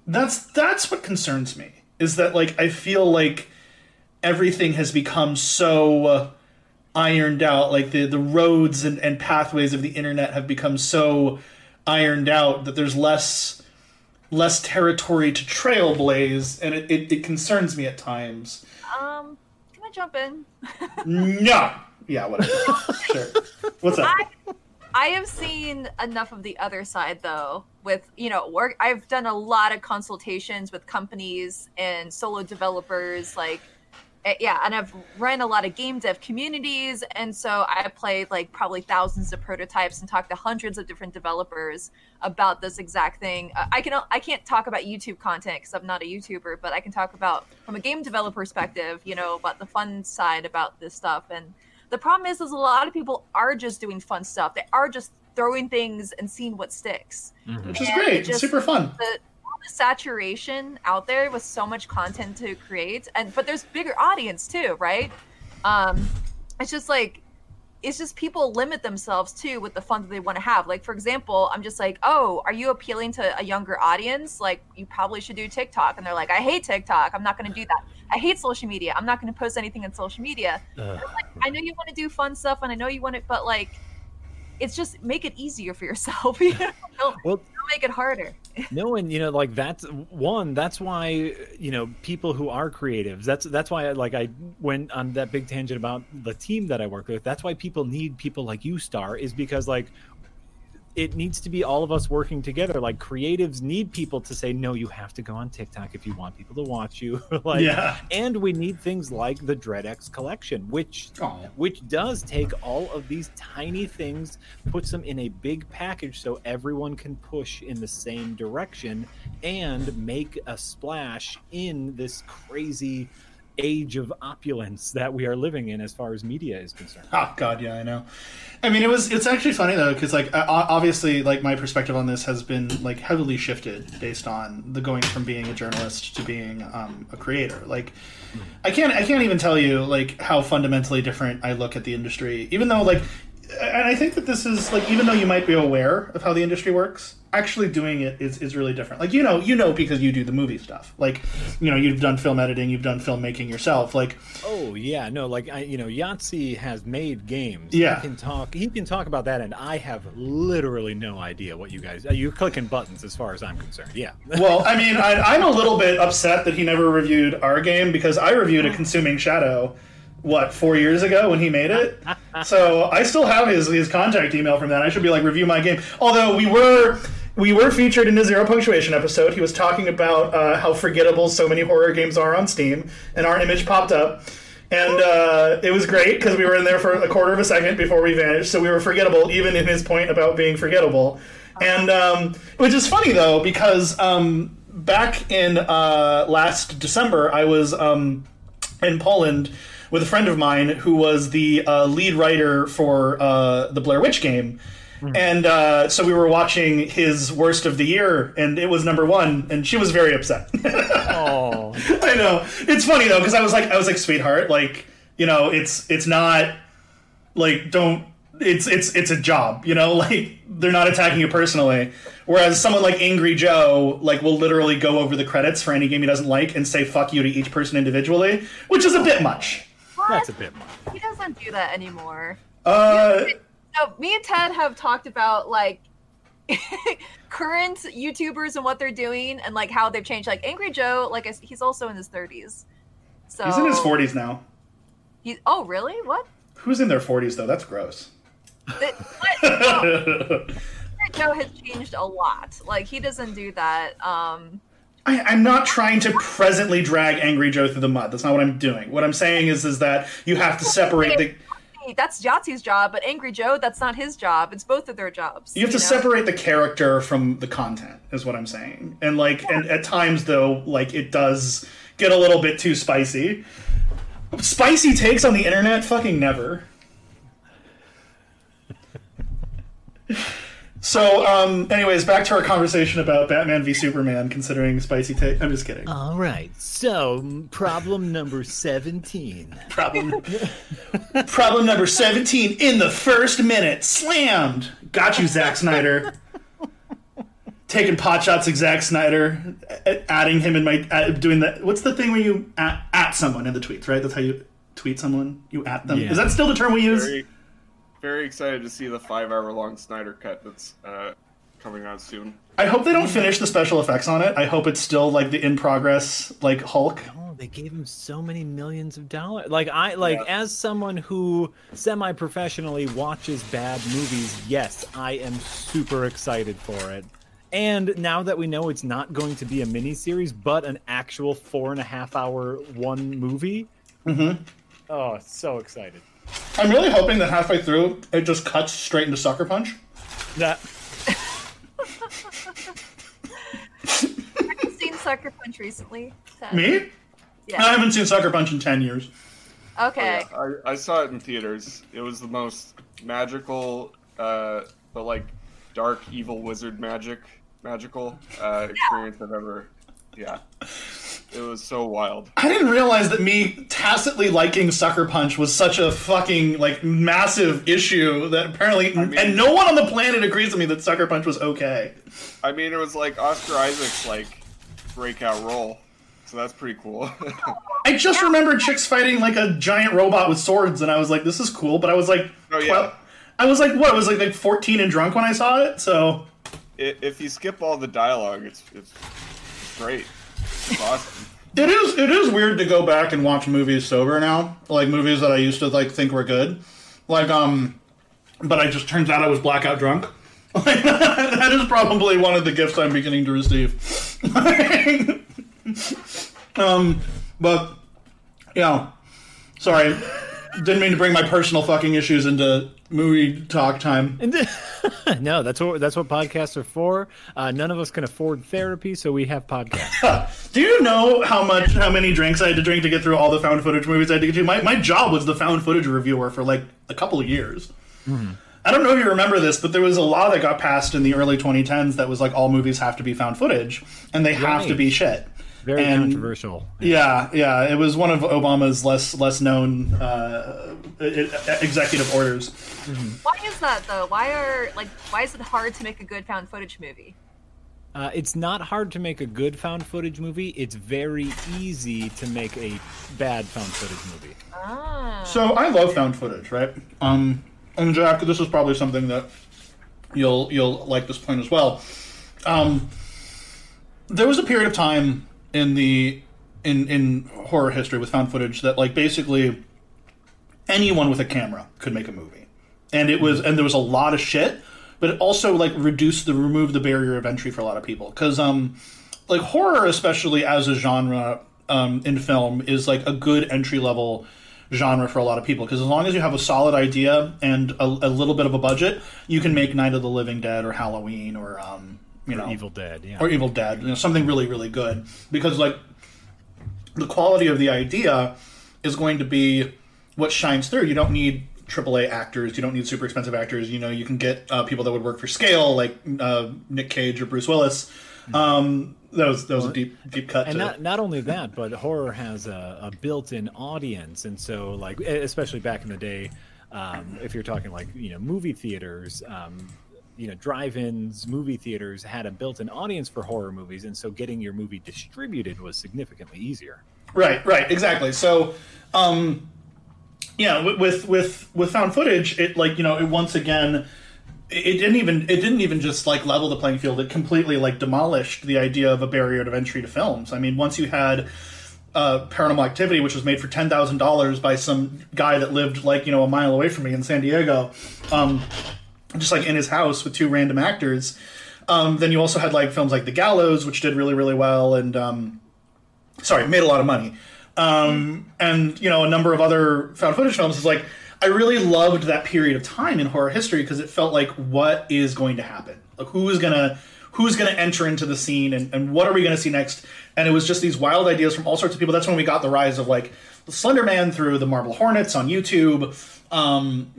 that's what concerns me, is that, like, I feel like everything has become so ironed out. Like, the roads and pathways of the internet have become so ironed out that there's less territory to trailblaze, and it concerns me at times. Can I jump in? No. Yeah, whatever. Sure. What's up? I have seen enough of the other side, though, with, you know, work. I've done a lot of consultations with companies and solo developers, like, yeah, and I've run a lot of game dev communities, and so I played, like, probably thousands of prototypes and talked to hundreds of different developers about this exact thing. I can't talk about YouTube content because I'm not a YouTuber, but I can talk about, from a game developer perspective, you know, about the fun side about this stuff. And the problem is a lot of people are just doing fun stuff. They are just throwing things and seeing what sticks. Mm-hmm. Which is great. It's super fun. All the saturation out there with so much content to create. But there's bigger audience too, right? It's just people limit themselves too with the fun that they want to have. Like, for example, I'm just like, oh, are you appealing to a younger audience? Like, you probably should do TikTok. And they're like, I hate TikTok. I'm not going to do that. I hate social media. I'm not going to post anything on social media. I know you want to do fun stuff, and I know you want it, but, like, it's just make it easier for yourself. You know? Don't make it harder. No, and, you know, like, that's why, you know, people who are creatives, that's why I went on that big tangent about the team that I work with. That's why people need people like you, Star, is because, like, it needs to be all of us working together. Like, creatives need people to say, no, you have to go on TikTok if you want people to watch you. And we need things like the DreadX collection, which does take all of these tiny things, puts them in a big package so everyone can push in the same direction and make a splash in this crazy age of opulence that we are living in as far as media is concerned. Oh god, yeah, I know. I mean, it's actually funny though, because like, obviously, like, my perspective on this has been like heavily shifted based on the going from being a journalist to being a creator. Like, I can't even tell you like how fundamentally different I look at the industry, even though like, and I think that this is like, even though you might be aware of how the industry works, actually doing it is really different. Like, you know, because you do the movie stuff. Like, you know, you've done film editing, you've done filmmaking yourself. Like, oh yeah, no, like, Yahtzee has made games. Yeah, he can talk about that, and I have literally no idea what you guys. You're clicking buttons as far as I'm concerned. Yeah. Well, I mean, I'm a little bit upset that he never reviewed our game, because I reviewed A Consuming Shadow, 4 years ago when he made it. So I still have his contact email from that. I should be like, review my game. Although we were featured in the Zero Punctuation episode. He was talking about how forgettable so many horror games are on Steam, and our image popped up. And it was great because we were in there for a quarter of a second before we vanished, so we were forgettable, even in his point about being forgettable. And which is funny, though, because back in last December, I was in Poland with a friend of mine who was the lead writer for the Blair Witch game. Mm-hmm. And so we were watching his worst of the year, and it was number 1, and she was very upset. Oh, I know. It's funny though, because I was like, sweetheart, like, you know, it's not like, don't, it's a job, you know, like, they're not attacking you personally. Whereas someone like Angry Joe, like, will literally go over the credits for any game he doesn't like and say fuck you to each person individually, which is a bit much. That's a bit much. He doesn't do that anymore. No, me and Ted have talked about, like, current YouTubers and what they're doing and, like, how they've changed. Like, Angry Joe, like, he's also in his 30s. So he's in his 40s now. Oh, really? What? Who's in their 40s, though? That's gross. Joe has changed a lot. Like, he doesn't do that. I'm not trying to presently drag Angry Joe through the mud. That's not what I'm doing. What I'm saying is that you have to separate the... That's Yahtzee's job, but Angry Joe, that's not his job. It's both of their jobs. You have to separate the character from the content, is what I'm saying. And, and at times, though, it does get a little bit too spicy. Spicy takes on the internet? Fucking never. So, anyways, back to our conversation about Batman v Superman, considering spicy take. I'm just kidding. All right. So, problem number 17. Problem number 17 in the first minute. Slammed. Got you, Zack Snyder. Taking potshots at Zack Snyder, adding him in my... doing that. What's the thing where you at someone in the tweets, right? That's how you tweet someone? You at them? Yeah. Is that still the term we use? Very excited to see the 5-hour-long Snyder cut that's coming out soon. I hope they don't finish the special effects on it. I hope it's still the in progress Hulk. Oh, they gave him so many millions of dollars. As someone who semi-professionally watches bad movies, yes, I am super excited for it. And now that we know it's not going to be a miniseries, but an actual 4.5-hour one movie. Mm-hmm. Oh, so excited. I'm really hoping that halfway through, it just cuts straight into Sucker Punch. That. Have you seen Sucker Punch recently? Me? Yeah. I haven't seen Sucker Punch in 10 years. Okay. Oh, yeah. I saw it in theaters. It was the most magical, but dark, evil wizard magical experience I've ever... Yeah. It was so wild. I didn't realize that me tacitly liking Sucker Punch was such a fucking, massive issue that apparently... I mean, and no one on the planet agrees with me that Sucker Punch was okay. I mean, it was Oscar Isaac's, breakout role. So that's pretty cool. I just remember chicks fighting, a giant robot with swords, and I was like, this is cool, but I was like... Oh, yeah. I was like, what? I was like 14 and drunk when I saw it, so... If you skip all the dialogue, it's great. It's awesome. It is weird to go back and watch movies sober now, movies that I used to think were good, but I just turns out I was blackout drunk. That is probably one of the gifts I'm beginning to receive. But yeah, sorry, didn't mean to bring my personal fucking issues into movie talk time. No, that's what podcasts are for. None of us can afford therapy, so we have podcasts. Do you know how many drinks I had to drink to get through all the found footage movies I had to get to? My job was the found footage reviewer for a couple of years. Mm-hmm. I don't know if you remember this, but there was a law that got passed in the early 2010s that was all movies have to be found footage, and they have to be shit. Very controversial. Yeah. It was one of Obama's less known executive orders. Mm-hmm. Why is that though? Why is it hard to make a good found footage movie? It's not hard to make a good found footage movie. It's very easy to make a bad found footage movie. Ah. So I love found footage, right? And Jack, this is probably something that you'll like this point as well. There was a period of time in horror history with found footage that basically anyone with a camera could make a movie, and there was a lot of shit, but it also removed the barrier of entry for a lot of people, because horror, especially as a genre in film, is a good entry level genre for a lot of people, because as long as you have a solid idea and a little bit of a budget, you can make Night of the Living Dead or Halloween or Evil Dead, yeah. Or Evil Dead, something really, really good, because the quality of the idea is going to be what shines through. You don't need AAA actors, you don't need super expensive actors. You can get people that would work for scale, Nick Cage or Bruce Willis. That was a deep cut. And not only that, but horror has a built-in audience, and so especially back in the day, if you're talking movie theaters. Drive-ins, movie theaters had a built-in audience for horror movies, and so getting your movie distributed was significantly easier. Right, exactly. So, with found footage, it it once again, it didn't even just level the playing field. It completely demolished the idea of a barrier to entry to films. I mean, once you had Paranormal Activity, which was made for $10,000 by some guy that lived a mile away from me in San Diego, just like in his house with two random actors. Then you also had films like The Gallows, which did really, really well and made a lot of money. And a number of other found footage films. Is I really loved that period of time in horror history because it felt like, what is going to happen? Who's going to enter into the scene and what are we going to see next? And it was just these wild ideas from all sorts of people. That's when we got the rise of the Slender Man through the Marble Hornets on YouTube. A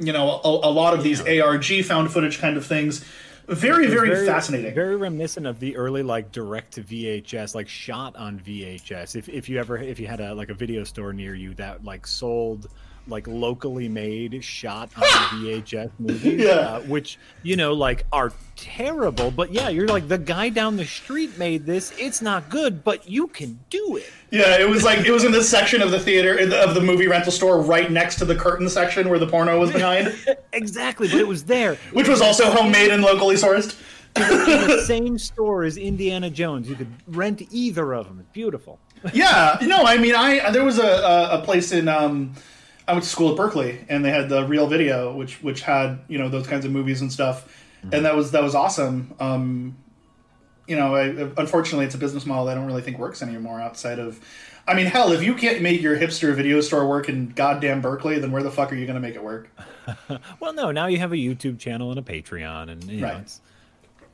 lot of these ARG found footage kind of things. Very fascinating. Very reminiscent of the early direct to VHS, shot on VHS. If you had a video store near you that sold locally made shot on VHS movies, which are terrible, but you're the guy down the street made this, it's not good, but you can do it. It was it was in this section of the theater of the movie rental store right next to the curtain section where the porno was behind. Exactly, but it was there. Which was also homemade and locally sourced. In the same store as Indiana Jones. You could rent either of them. It's beautiful. There was a place in I went to school at Berkeley, and they had the Real Video, which had those kinds of movies and stuff, and that was awesome. Unfortunately, it's a business model that I don't really think works anymore outside of. I mean, hell, if you can't make your hipster video store work in goddamn Berkeley, then where the fuck are you going to make it work? Well, no, now you have a YouTube channel and a Patreon, and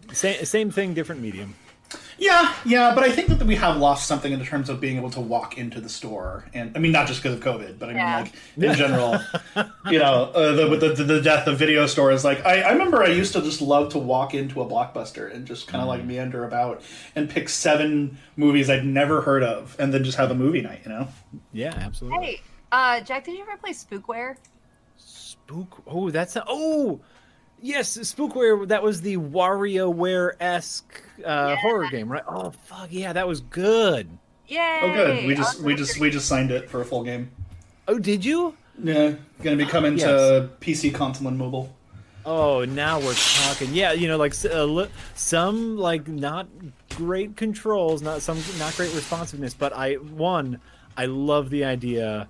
it's same thing, different medium. Yeah, but I think that we have lost something in terms of being able to walk into the store, and I mean not just because of COVID, but I mean in general, the death of video stores. I remember I used to just love to walk into a Blockbuster and just kind of meander about and pick 7 movies I'd never heard of, and then just have a movie night. Yeah, absolutely. Hey, Jack, did you ever play Spookware? Oh, that's yes, Spookware, that was the WarioWare-esque horror game, right? Oh, fuck, yeah, that was good. Yay! Oh, good. We just signed it for a full game. Oh, did you? Yeah, going to be coming to PC, console, and mobile. Oh, now we're talking. Yeah, some, not great controls, not great responsiveness, but I love the idea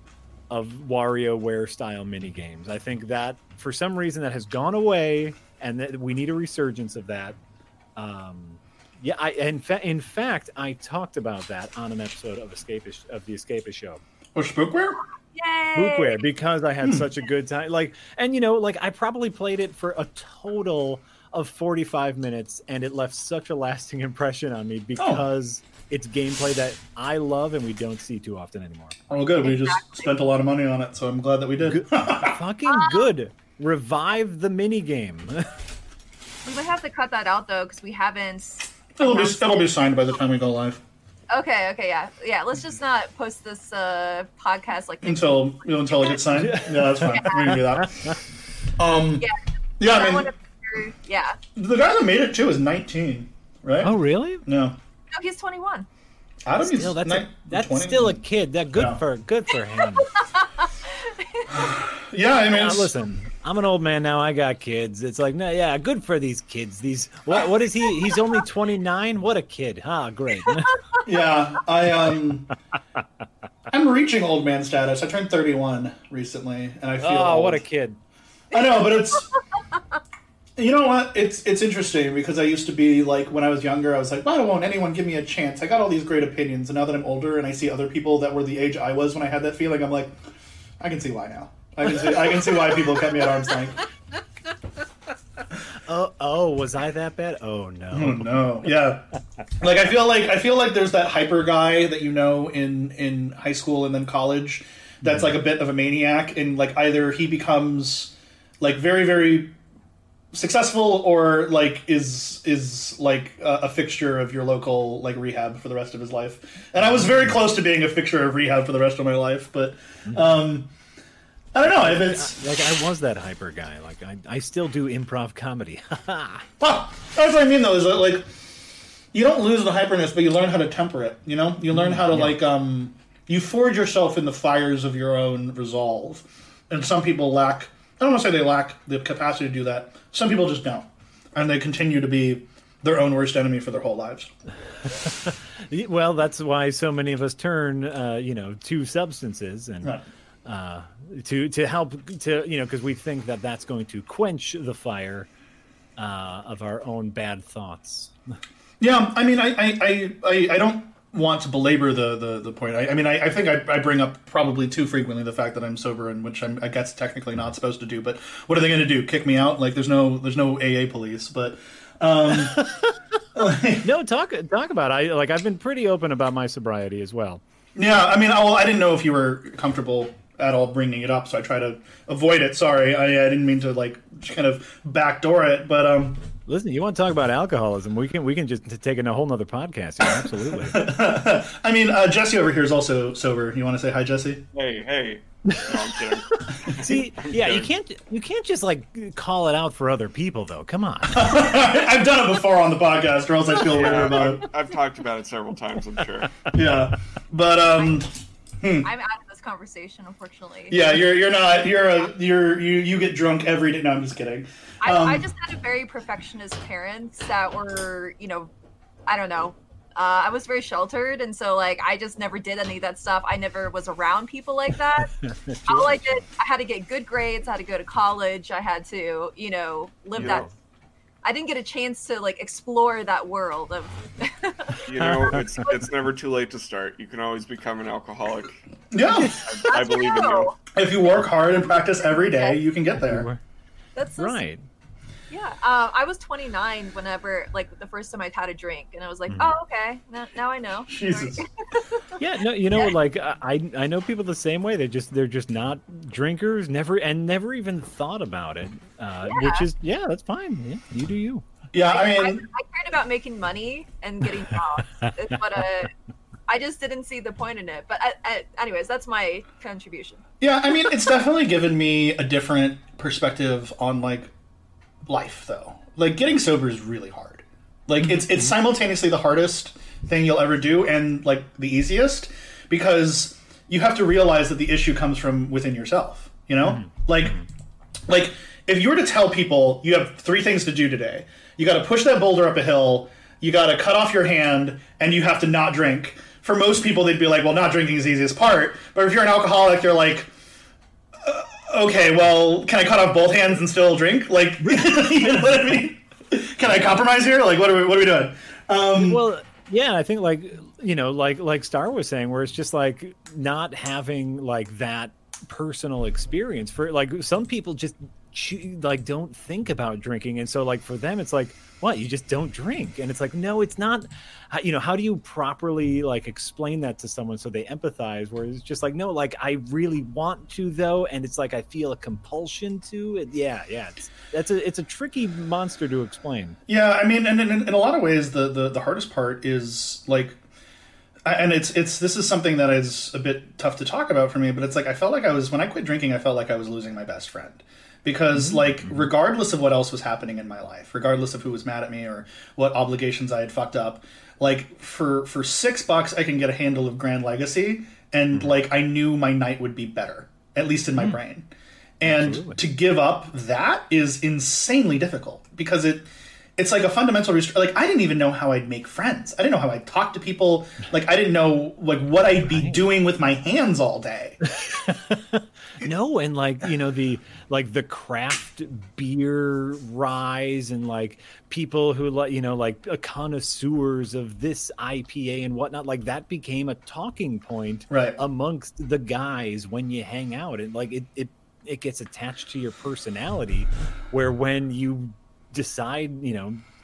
of WarioWare style minigames. I think that for some reason that has gone away, and that we need a resurgence of that. In fact, I talked about that on an episode of the Escapist show. Or Spookware? Yay! Spookware, because I had such a good time. I probably played it for a total of 45 minutes, and it left such a lasting impression on me because it's gameplay that I love and we don't see too often anymore. Oh, good. We just spent a lot of money on it, so I'm glad that we did. Fucking good. Revive the minigame. We might have to cut that out, though, because we haven't... It'll be signed by the time we go live. Okay, yeah. Yeah, let's just not post this podcast until it gets signed? Yeah, that's fine. Yeah. We can do that. The guy that made it, too, is 19, right? Oh, really? No. No, he's 21. That's still a kid. That's good for him. Yeah, I mean, listen, I'm an old man now. I got kids. It's good for these kids. These what is he? He's only 29. What a kid, huh? Great. Yeah, I'm reaching old man status. I turned 31 recently, and I feel old. What a kid. I know, but it's. You know what? It's interesting because I used to be when I was younger, I was like, why won't anyone give me a chance? I got all these great opinions, and now that I'm older and I see other people that were the age I was when I had that feeling, I'm like, I can see why now. I can see why people kept me at arm's length. Was I that bad? Oh no. Oh no. Yeah. I feel like there's that hyper guy that in high school and then college that's a bit of a maniac, and either he becomes very, very successful or is a fixture of your local rehab for the rest of his life. And I was very close to being a fixture of rehab for the rest of my life, but I don't know if it's I was that hyper guy. I still do improv comedy. Well, that's what I mean though, is that you don't lose the hyperness, but you learn how to temper it, you learn how to you forge yourself in the fires of your own resolve. And some people lack I don't want to say they lack the capacity to do that. Some people just don't. And they continue to be their own worst enemy for their whole lives. Well, that's why so many of us turn, to substances and right. To help to, because we think that that's going to quench the fire of our own bad thoughts. Yeah, I mean, I don't want to belabor the point. I think I bring up probably too frequently the fact that I'm sober, and which I guess technically not supposed to do. But what are they going to do? Kick me out? Like there's no AA police, but. No, talk about it. I've been pretty open about my sobriety as well. Yeah, I mean, I didn't know if you were comfortable at all bringing it up, so I try to avoid it. Sorry, I didn't mean to kind of backdoor it, but listen, you want to talk about alcoholism? We can just take in a whole nother podcast. Here, absolutely. I mean, Jesse over here is also sober. You want to say hi, Jesse? Hey. No, I'm kidding. See, I'm kidding. You can't just call it out for other people, though. Come on. I've done it before on the podcast, or else I feel weird about it. I've talked about it several times, I'm sure. Yeah, but I'm out of this conversation, unfortunately. Yeah, you're not. You get drunk every day. No, I'm just kidding. I just had a very perfectionist parents that were, I don't know. I was very sheltered, and so I just never did any of that stuff. I never was around people like that. Sure. All I did, I had to get good grades. I had to go to college. I had to, live that. I didn't get a chance to explore that world of. It's never too late to start. You can always become an alcoholic. Yeah, I believe in you. If you work hard and practice every day, you can get there. That's so right. Yeah, I was 29 whenever, the first time I'd had a drink, and I was like, oh, okay, now I know. Jesus. Yeah, no, I know people the same way. They're just not drinkers, never even thought about it, which is, that's fine. Yeah, you do you. Yeah, I cared about making money and getting jobs. It's what I just didn't see the point in it. But anyways, that's my contribution. Yeah, I mean, it's definitely given me a different perspective on, life, though. Getting sober is really hard. It's simultaneously the hardest thing you'll ever do and the easiest, because you have to realize that the issue comes from within yourself, if you were to tell people you have three things to do today, you got to push that boulder up a hill, you got to cut off your hand, and you have to not drink. For most people, they'd be like, well, not drinking is the easiest part. But if you're an alcoholic, you're like, okay, well, can I cut off both hands and still drink? You know what I mean? Can I compromise here? What are we doing? Well, yeah, I think Star was saying, where it's just not having that personal experience for some people just don't think about drinking, and so for them it's what, you just don't drink? And it's no, it's not. How do you properly explain that to someone so they empathize? Where it's just no, I really want to, though, and it's I feel a compulsion to it. Yeah, it's a tricky monster to explain. Yeah, I mean, and in a lot of ways, the hardest part is and it's this is something that is a bit tough to talk about for me, but it's I felt I was, when I quit drinking, I felt I was losing my best friend. Because, regardless of what else was happening in my life, regardless of who was mad at me or what obligations I had fucked up, for $6, I can get a handle of Grand Legacy, and, I knew my night would be better, at least in my brain. And absolutely. To give up that is insanely difficult, because it's a fundamental I didn't even know how I'd make friends. I didn't know how I'd talk to people. I didn't know, what I'd be doing with my hands all day. No, and the craft beer rise, and people who connoisseurs of this IPA and whatnot, that became a talking point right. amongst the guys when you hang out, and it gets attached to your personality, where when you decide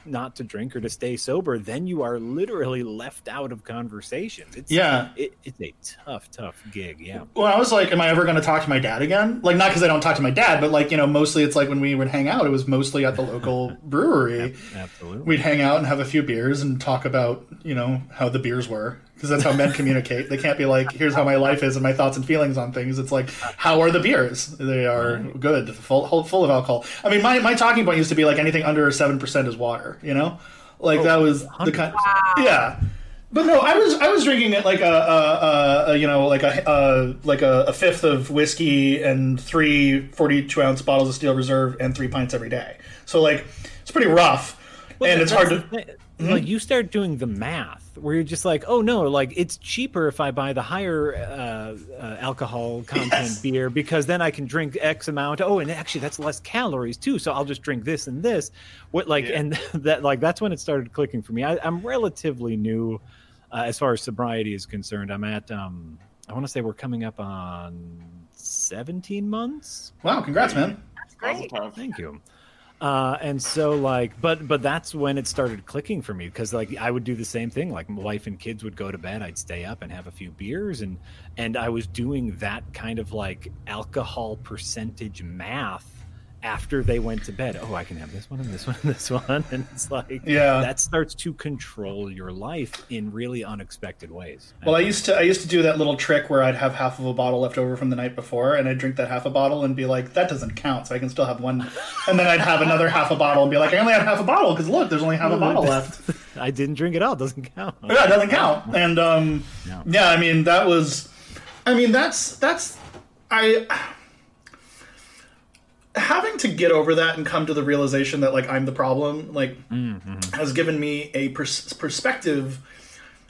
not to drink or to stay sober, then you are literally left out of conversations. It's a tough gig. Yeah. Well, I was am I ever going to talk to my dad again? Not because I don't talk to my dad, but mostly it's when we would hang out, it was mostly at the local brewery. Absolutely. We'd hang out and have a few beers and talk about how the beers were, because that's how men communicate. They can't be here's how my life is and my thoughts and feelings on things. It's how are the beers? They are good, full of alcohol. I mean, my talking point used to be anything under 7% is water. That was 100%. The kind. Yeah, but no, I was drinking at a fifth of whiskey and 3 42-ounce bottles of Steel Reserve and 3 pints every day. So it's pretty rough. Well, and it's hard to like you start doing the math where you're just like, oh no, like it's cheaper if I buy the higher alcohol content beer because then I can drink X amount. Oh, and actually that's less calories too, so I'll just drink this and this. And that that's when it started clicking for me. I'm relatively new as far as sobriety is concerned. I'm at I want to say we're coming up on 17 months. Wow, congrats, man. That's great. Thank you. And so but that's when it started clicking for me, because I would do the same thing. Like my wife and kids would go to bed, I'd stay up and have a few beers, and I was doing that kind of alcohol percentage math after they went to bed. Oh, I can have this one and this one and this one. And it's that starts to control your life in really unexpected ways. Well, I used to do that little trick where I'd have half of a bottle left over from the night before, and I'd drink that half a bottle and be like, that doesn't count, so I can still have one. And then I'd have another half a bottle and be like, I only have half a bottle because look, there's only half a bottle left. I didn't drink it all. Doesn't count. Yeah, it doesn't count. And having to get over that and come to the realization that I'm the problem has given me a perspective,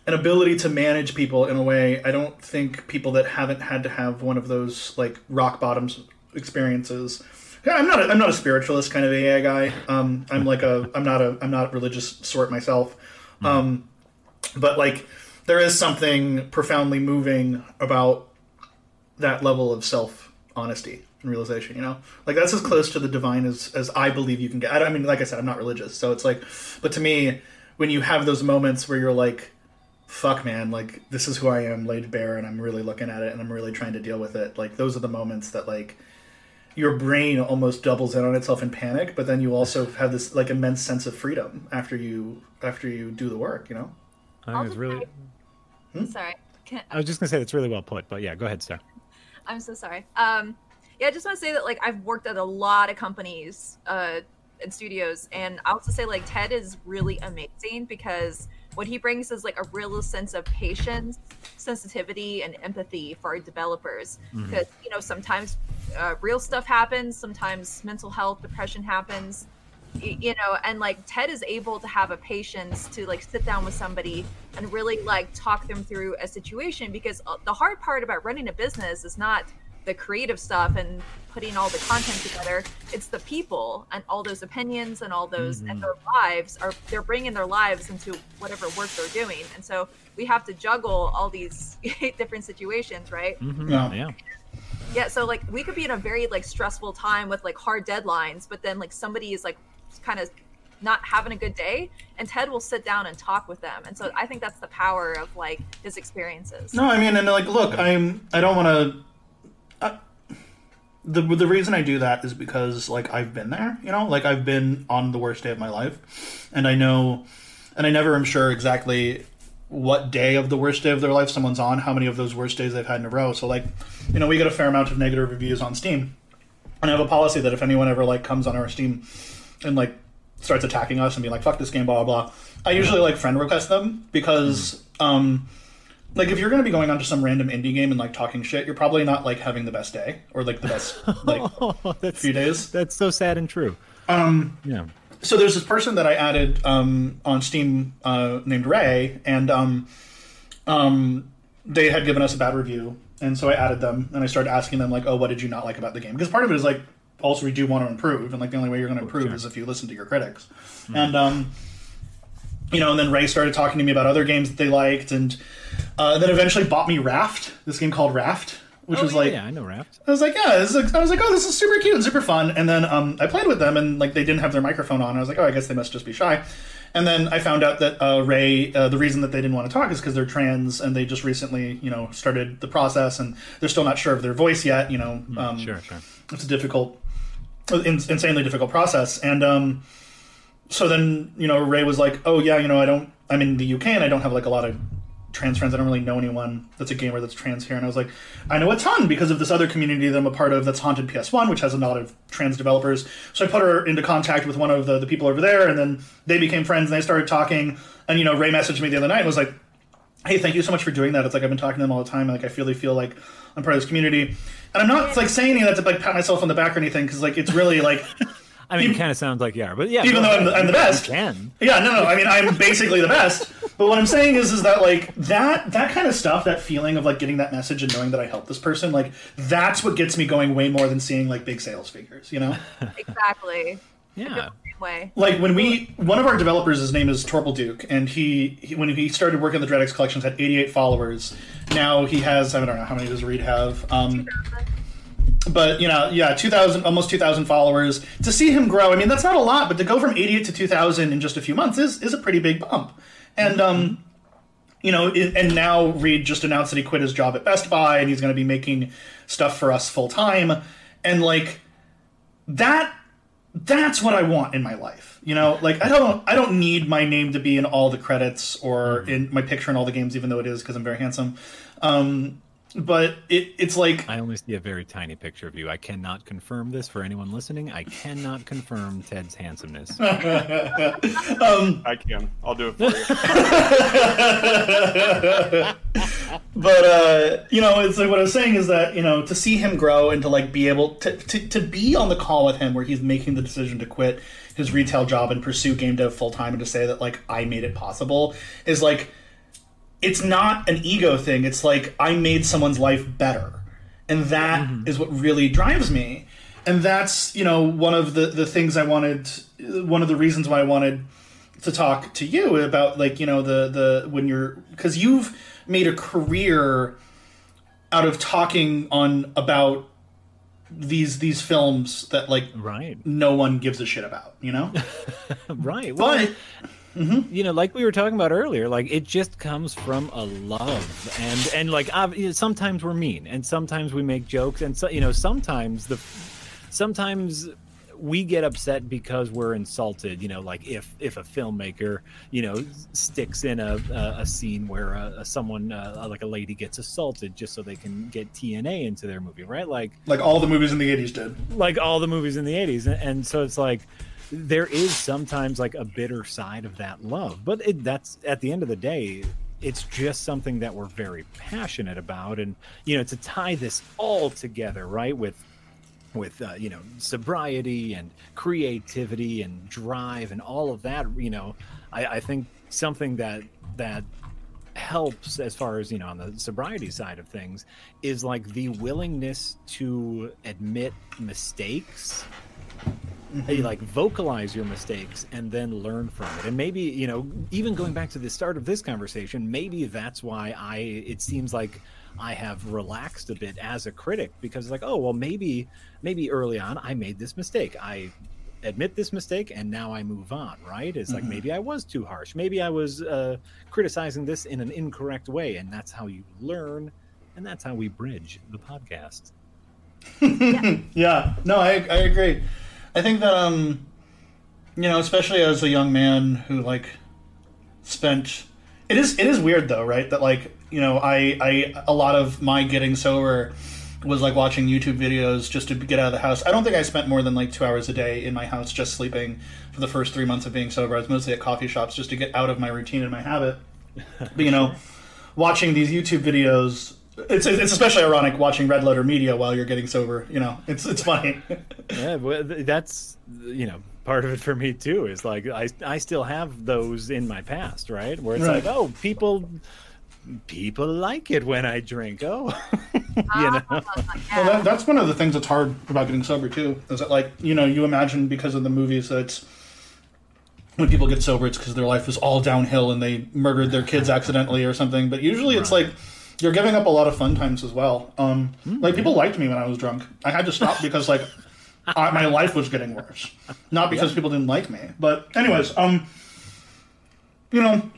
an ability to manage people in a way I don't think people that haven't had to have one of those rock bottom experiences. Yeah, I'm not a spiritualist kind of AA guy. I'm not religious sort myself. But there is something profoundly moving about that level of self honesty and realization, that's as close to the divine as I believe you can get. I mean, like I said, I'm not religious, so it's but to me, when you have those moments where you're fuck man, this is who I am laid bare, and I'm really looking at it and I'm really trying to deal with it, those are the moments that your brain almost doubles in on itself in panic, but then you also have this immense sense of freedom after you do the work, I think it's really I was just gonna say that's really well put, but yeah, go ahead, Sarah. I'm so sorry. Yeah, I just want to say that I've worked at a lot of companies and studios, and I also say Ted is really amazing because what he brings is a real sense of patience, sensitivity, and empathy for our developers. Because sometimes real stuff happens, sometimes mental health, depression happens, and Ted is able to have a patience to sit down with somebody and really talk them through a situation, because the hard part about running a business is not the creative stuff and putting all the content together, it's the people and all those opinions and all those and their lives they're bringing their lives into whatever work they're doing, and so we have to juggle all these different situations, right? Yeah, so we could be in a very stressful time with hard deadlines, but then somebody is kind of not having a good day, and Ted will sit down and talk with them, and so I think that's the power of his experiences. No, I mean, and look, I don't want to. The reason I do that is because I've been there, I've been on the worst day of my life, and I know, and I never am sure exactly what day of the worst day of their life someone's on, how many of those worst days they've had in a row. So we get a fair amount of negative reviews on Steam, and I have a policy that if anyone ever comes on our Steam and starts attacking us and being fuck this game, blah blah blah, I usually friend request them, because if you're going to be going onto some random indie game and talking shit, you're probably not having the best day or the best few days. That's so sad and true. Yeah. So there's this person that I added on Steam named Ray, and they had given us a bad review, and so I added them and I started asking them oh, what did you not like about the game? Because part of it is also we do want to improve, and the only way you're going to improve is if you listen to your critics, and and then Ray started talking to me about other games that they liked, and then eventually bought me Raft, this game called Raft, which was yeah, I know Raft. I was oh, this is super cute and super fun. And then I played with them, and they didn't have their microphone on. I was I guess they must just be shy. And then I found out that Ray, the reason that they didn't want to talk is because they're trans, and they just recently, started the process, and they're still not sure of their voice yet. It's a difficult, insanely difficult process, and. So then, Ray was oh, yeah, I'm in the UK and I don't have a lot of trans friends. I don't really know anyone that's a gamer that's trans here. And I was I know a ton because of this other community that I'm a part of that's Haunted PS1, which has a lot of trans developers. So I put her into contact with one of the people over there, and then they became friends and they started talking. And, Ray messaged me the other night and was hey, thank you so much for doing that. It's I've been talking to them all the time. And, I really feel I'm part of this community. And I'm not saying any of that to pat myself on the back or anything, because it's really I mean, it kind of sounds like you are, but yeah. Even though I'm the best. You can. Yeah, no, I mean, I'm basically the best. But what I'm saying is that, like, that kind of stuff, that feeling of, like, getting that message and knowing that I helped this person, like, that's what gets me going way more than seeing, like, big sales figures, you know? Exactly. Yeah. Way. Like one of our developers, his name is Torpal Duke, and he when he started working on the DreadX collections had 88 followers. Now he has, I don't know how many does Reed have, but you know, yeah, 2,000, almost 2,000 followers. To see him grow, I mean, that's not a lot, but to go from 88 to 2,000 in just a few months is a pretty big bump. And you know, and now Reed just announced that he quit his job at Best Buy and he's going to be making stuff for us full time, and like that. That's what I want in my life, you know. Like I don't need my name to be in all the credits or in my picture in all the games, even though it is because I'm very handsome. But it's like I only see a very tiny picture of you. I cannot confirm this for anyone listening. I cannot confirm Ted's handsomeness. I can. I'll do it for you. But you know, it's like what I was saying is that, you know, to see him grow and to like be able to be on the call with him where he's making the decision to quit his retail job and pursue game dev full time, and to say that like I made it possible is like. It's not an ego thing. It's like I made someone's life better. And that is what really drives me. And that's, you know, one of the things I wanted, one of the reasons why I wanted to talk to you about, like, you know, the when you're, because you've made a career out of talking on about these films that like no one gives a shit about, you know? Right. But you know, like we were talking about earlier, like it just comes from a love, and like sometimes we're mean, and sometimes we make jokes, and so, you know, sometimes we get upset because we're insulted. You know, like if a filmmaker, you know, sticks in a scene where someone like a lady gets assaulted just so they can get TNA into their movie, right? Like all the movies in the 80s did. Like all the movies in the 80s, and so it's like. There is sometimes like a bitter side of that love, but that's at the end of the day, it's just something that we're very passionate about. And, you know, to tie this all together, right, with you know, sobriety and creativity and drive and all of that, you know, I think something that helps as far as, you know, on the sobriety side of things is like the willingness to admit mistakes. You like vocalize your mistakes and then learn from it. And maybe, you know, even going back to the start of this conversation, maybe that's why it seems like I have relaxed a bit as a critic, because like, oh, well, maybe early on I made this mistake. I admit this mistake and now I move on, right? It's like maybe I was too harsh. Maybe I was criticizing this in an incorrect way. And that's how you learn. And that's how we bridge the podcast. Yeah. No, I agree. I think that, you know, especially as a young man who, like, spent... It is weird, though, right? That, like, you know, a lot of my getting sober was, like, watching YouTube videos just to get out of the house. I don't think I spent more than, like, 2 hours a day in my house just sleeping for the first 3 months of being sober. I was mostly at coffee shops just to get out of my routine and my habit. But, you know, watching these YouTube videos... It's especially ironic watching Red Letter Media while you're getting sober. You know, it's funny. Yeah, well, that's, you know, part of it for me too. Is like I still have those in my past, right? Where it's right. Like, oh, people like it when I drink. Oh, you know. Well, that's one of the things that's hard about getting sober too. Is that, like, you know, you imagine because of the movies that it's. When people get sober, it's because their life is all downhill and they murdered their kids accidentally or something. But usually, it's like. You're giving up a lot of fun times as well. Like, people liked me when I was drunk. I had to stop because, like, my life was getting worse. Not because people didn't like me. But anyways, you know,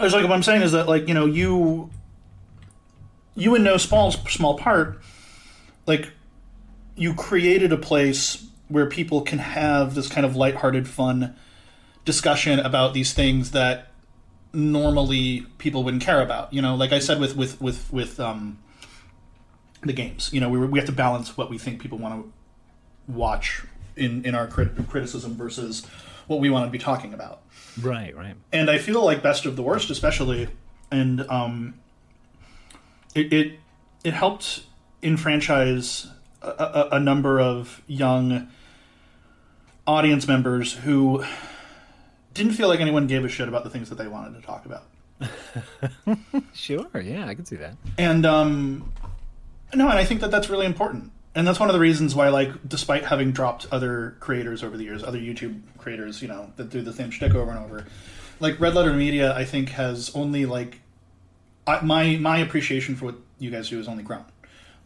it's like what I'm saying is that, like, you know, you in no small part, like, you created a place where people can have this kind of lighthearted, fun discussion about these things that normally people wouldn't care about, you know, like I said with the games, you know, we have to balance what we think people want to watch in our criticism versus what we want to be talking about. Right. And I feel like Best of the Worst, especially, and it helped enfranchise a number of young audience members who didn't feel like anyone gave a shit about the things that they wanted to talk about. Sure, yeah, I can see that. And and I think that that's really important. And that's one of the reasons why, like, despite having dropped other creators over the years, other YouTube creators, you know, that do the same shtick over and over, like, Red Letter Media, I think, has only, like, my appreciation for what you guys do has only grown.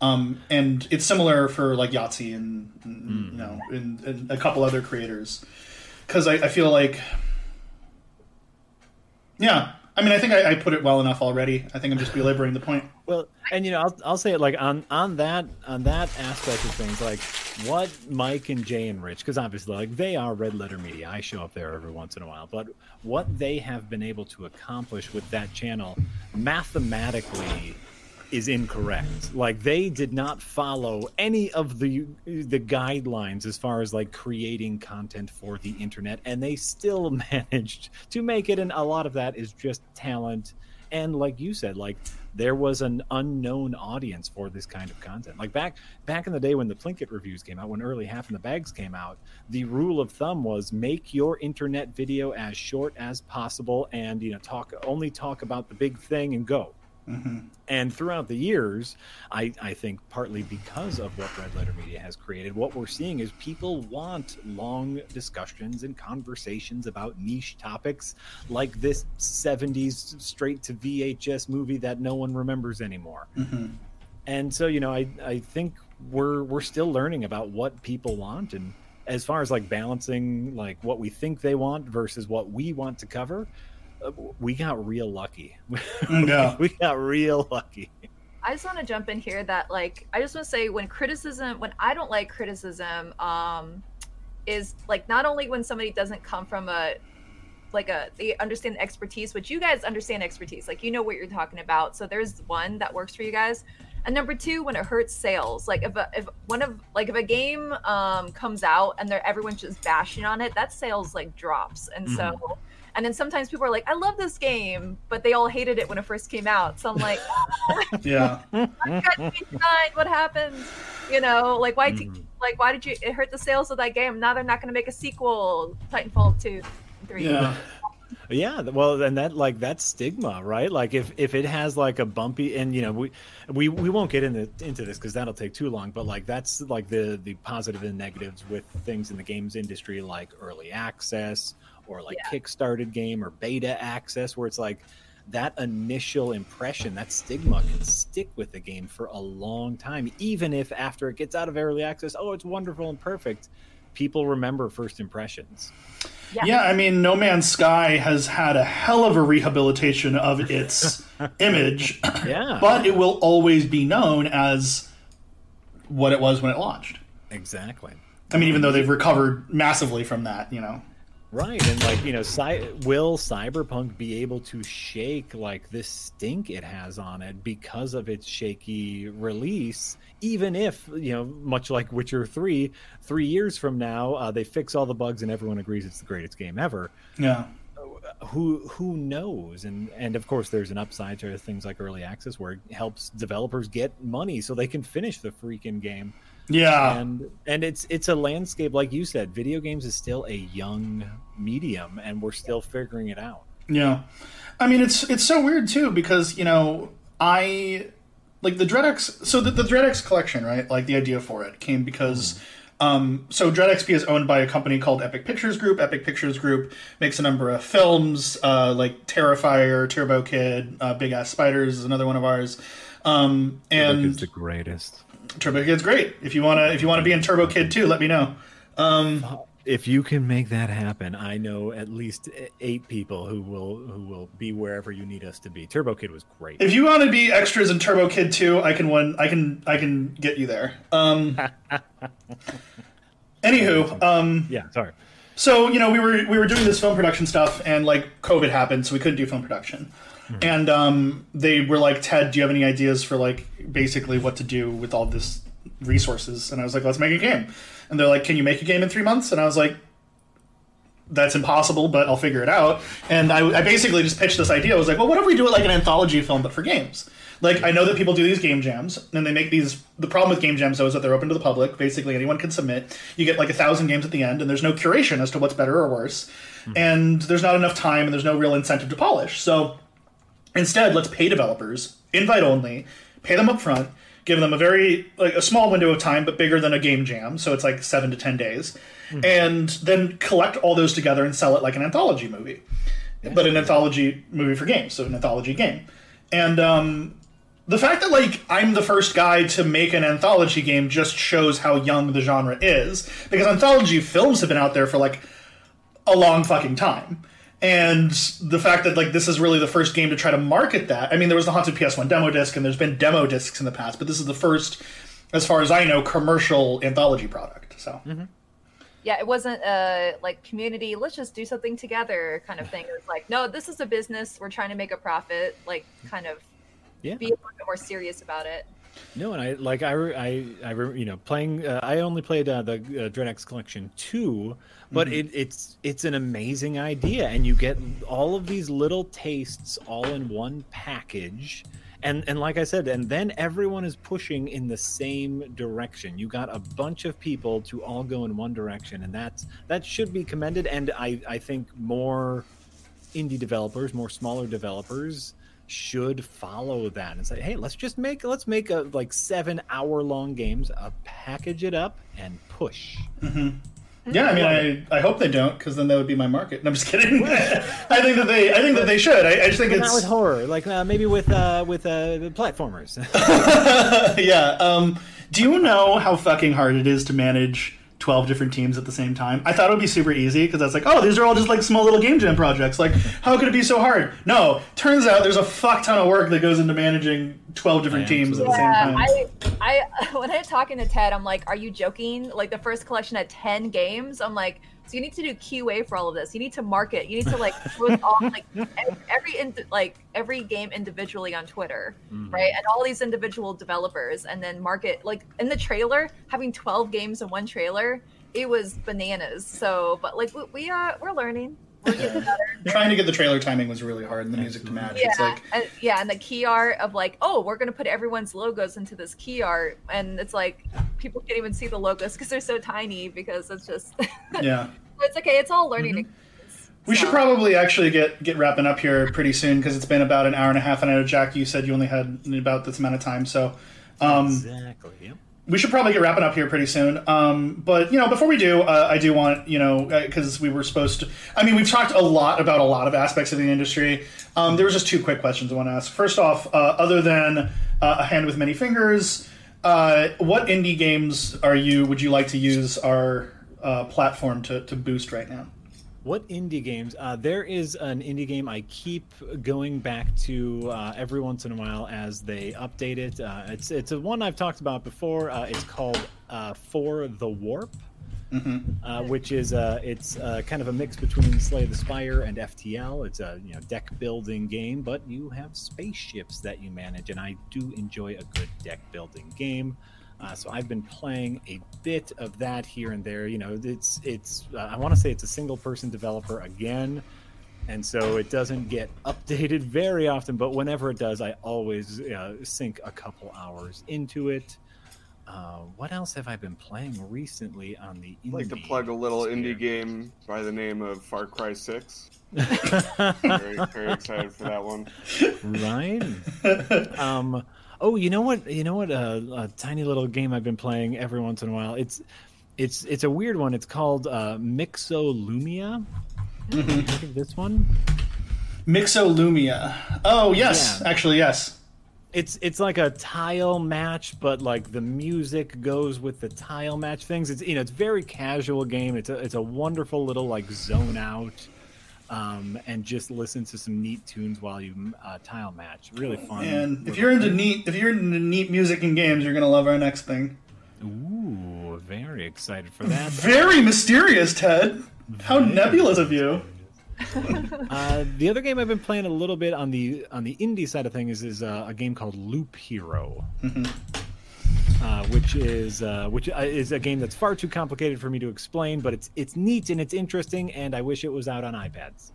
And it's similar for, like, Yahtzee and you know, and a couple other creators. Because I feel like, yeah, I mean, I think I put it well enough already. I think I'm just belaboring the point. Well, and, you know, I'll say it, like, on that aspect of things, like, what Mike and Jay and Rich, because obviously, like, they are Red Letter Media. I show up there every once in a while. But what they have been able to accomplish with that channel mathematically is incorrect. Like, they did not follow any of the guidelines as far as, like, creating content for the internet, and they still managed to make it, and a lot of that is just talent. And like you said, like, there was an unknown audience for this kind of content. Like, back in the day when the Plinkett reviews came out, when early Half in the Bags came out, the rule of thumb was make your internet video as short as possible and, you know, only talk about the big thing and go. Mm-hmm. And throughout the years, I think partly because of what Red Letter Media has created, what we're seeing is people want long discussions and conversations about niche topics, like this 70s straight to VHS movie that no one remembers anymore. Mm-hmm. And so, you know, I think we're still learning about what people want, and as far as, like, balancing, like, what we think they want versus what we want to cover, we got real lucky. No. We got real lucky. I just want to jump in here that, like, I just want to say when I don't like criticism, is, like, not only when somebody doesn't come from they understand the expertise, which you guys understand expertise, like, you know what you're talking about. So there's one that works for you guys. And number two, when it hurts sales, like, if a game comes out and everyone's just bashing on it, that sales, like, drops. And so. And then sometimes people are like, I love this game, but they all hated it when it first came out. So I'm like, yeah, what happened? You know, like, why did you? It hurt the sales of that game. Now they're not going to make a sequel, Titanfall 2, 3. Yeah. Yeah, well, and that, like, that stigma, right? Like, if it has, like, a bumpy, and, you know, we won't get into this because that'll take too long, but, like, that's, like, the positive and negatives with things in the games industry, like early access or, like, kickstarted game or beta access, where it's like that initial impression, that stigma can stick with the game for a long time, even if after it gets out of early access, oh, it's wonderful and perfect. People remember first impressions. Yeah, I mean, No Man's Sky has had a hell of a rehabilitation of its image, but it will always be known as what it was when it launched. Exactly. I mean, even though they've recovered massively from that, you know. Right, and, like, you know, will Cyberpunk be able to shake, like, this stink it has on it because of its shaky release, even if, you know, much like Witcher 3, 3 years from now, they fix all the bugs and everyone agrees it's the greatest game ever. Yeah. Who knows? And of course, there's an upside to things like early access, where it helps developers get money so they can finish the freaking game. Yeah, and it's a landscape, like you said. Video games is still a young medium, and we're still figuring it out. Yeah, I mean, it's so weird too, because, you know, I like the DreadX. So the DreadX collection, right? Like, the idea for it came because so DreadXP is owned by a company called Epic Pictures Group. Epic Pictures Group makes a number of films, like Terrifier, Turbo Kid, Big Ass Spiders is another one of ours. And it's the greatest. Turbo Kid's great. If you wanna be in Turbo Kid too, let me know. If you can make that happen, I know at least 8 people who will be wherever you need us to be. Turbo Kid was great. If you want to be extras in Turbo Kid 2, I can get you there. Anywho, yeah, sorry. So, you know, we were doing this film production stuff, and, like, COVID happened, so we couldn't do film production. And they were like, Ted, do you have any ideas for, like, basically what to do with all this resources? And I was like, let's make a game. And they're like, can you make a game in 3 months? And I was like, that's impossible, but I'll figure it out. And I basically just pitched this idea. I was like, well, what if we do it like an anthology film, but for games? Like, I know that people do these game jams, and they make these... The problem with game jams, though, is that they're open to the public. Basically, anyone can submit. You get, like, 1,000 games at the end, and there's no curation as to what's better or worse. Mm-hmm. And there's not enough time, and there's no real incentive to polish. So, instead, let's pay developers, invite only, pay them up front, give them a very, like, a small window of time, but bigger than a game jam, so it's like 7 to 10 days, mm-hmm. and then collect all those together and sell it like an anthology movie, but an anthology movie for games, so an anthology game. And the fact that, like, I'm the first guy to make an anthology game just shows how young the genre is, because anthology films have been out there for, like, a long fucking time. And the fact that, like, this is really the first game to try to market that. I mean, there was the Haunted PS1 demo disc, and there's been demo discs in the past, but this is the first, as far as I know, commercial anthology product. So, mm-hmm. Yeah, it wasn't a, like, community, let's just do something together kind of thing. It was like, no, this is a business. We're trying to make a profit, like, kind of be a little bit more serious about it. No, and I only played the DreadX Collection 2, but mm-hmm. it's an amazing idea, and you get all of these little tastes all in one package, and like I said, and then everyone is pushing in the same direction. You got a bunch of people to all go in one direction, and that should be commended. And I think more indie developers, more smaller developers, should follow that and say, hey, let's make a, like, 7 hour-long games, package it up and push. Mm-hmm. Yeah, I mean, I hope they don't, because then that would be my market. No, I'm just kidding. I think that they should. I just think it's not with horror, like maybe with platformers. Yeah. Do you know how fucking hard it is to manage 12 different teams at the same time? I thought it would be super easy, because I was like, oh, these are all just, like, small little game jam projects. Like, how could it be so hard? No, turns out there's a fuck ton of work that goes into managing 12 different teams at the same time. I when I'm talking to Ted, I'm like, are you joking? Like, the first collection had 10 games. I'm like, so you need to do QA for all of this. You need to market. You need to, like, post all, like, every game individually on Twitter, mm-hmm. right? And all these individual developers, and then market. Like, in the trailer, having 12 games in one trailer, it was bananas. So, but, like, we're learning. We're getting better. Trying to get the trailer timing was really hard, and the music to match. Yeah, it's like... and the key art of, like, oh, we're going to put everyone's logos into this key art, and it's like, people can't even see the logos because they're so tiny, because it's just... Yeah. It's okay. It's all learning. Mm-hmm. We should probably actually get wrapping up here pretty soon, because it's been about an hour and a half, and I know, Jack, you said you only had about this amount of time, so... exactly, yeah. We should probably get wrapping up here pretty soon. But, you know, before we do, I do want, you know, because we were supposed to... I mean, we've talked a lot about a lot of aspects of the industry. There was just two quick questions I want to ask. First off, other than A Hand with Many Fingers, what indie games would you like to use our platform to boost right now? What indie games? There is an indie game I keep going back to every once in a while as they update it. It's one I've talked about before. It's called For the Warp, mm-hmm. Which is it's kind of a mix between Slay the Spire and FTL. It's a deck building game, but you have spaceships that you manage, and I do enjoy a good deck building game. So I've been playing a bit of that here and there. You know, it's I want to say it's a single person developer again, and so it doesn't get updated very often. But whenever it does, I always sink a couple hours into it. What else have I been playing recently on the indie? I'd like to plug a little indie game by the name of Far Cry 6. Very, very excited for that one. Right. Oh, you know what? A tiny little game I've been playing every once in a while. It's a weird one. It's called Mixolumia. Mm-hmm. This one, Mixolumia. Oh yes, actually yes. It's like a tile match, but like the music goes with the tile match things. It's it's a very casual game. It's a wonderful little like zone out. And just listen to some neat tunes while you tile match. Really fun. And if you're into neat music and games, you're gonna love our next thing. Ooh, very excited for that. Very mysterious, Ted. How nebulous of you. The other game I've been playing a little bit on the indie side of things is a game called Loop Hero. Mm-hmm. Which is a game that's far too complicated for me to explain, but it's neat and it's interesting, and I wish it was out on iPads.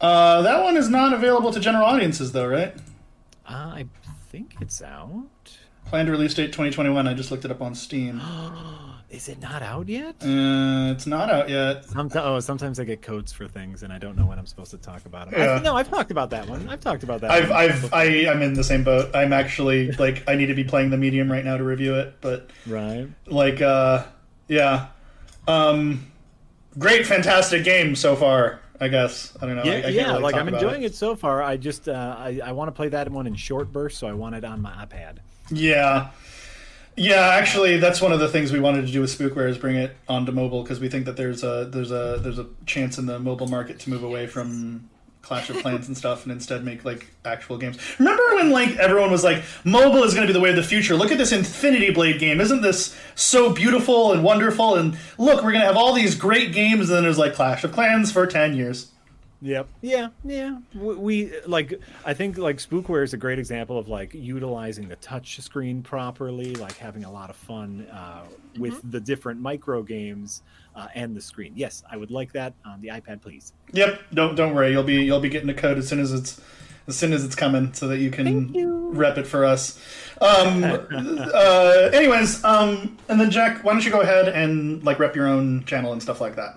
That one is not available to general audiences, though, right? I think it's out. Planned release date 2021. I just looked it up on Steam. Is it not out yet? It's not out yet. Sometimes I get codes for things, and I don't know when I'm supposed to talk about them. Yeah. I've talked about that one. I'm in the same boat. I'm actually, I need to be playing the medium right now to review it, but... Right. Yeah. Great, fantastic game so far, I guess. I don't know. I'm enjoying it so far. I just, I want to play that one in short bursts, so I want it on my iPad. Yeah. Yeah, actually, that's one of the things we wanted to do with Spookware is bring it onto mobile because we think that there's a chance in the mobile market to move away from Clash of Clans and stuff and instead make actual games. Remember when everyone was mobile is going to be the way of the future. Look at this Infinity Blade game. Isn't this so beautiful and wonderful? And look, we're going to have all these great games. And then there's Clash of Clans for 10 years. Yep. Yeah. I think Spookware is a great example of utilizing the touch screen properly, having a lot of fun with the different micro games and the screen. Yes, I would like that on the iPad, please. Yep. Don't worry. You'll be getting the code as soon as it's coming, so that you can rep it for us. Anyways, and then Jack, why don't you go ahead and rep your own channel and stuff like that.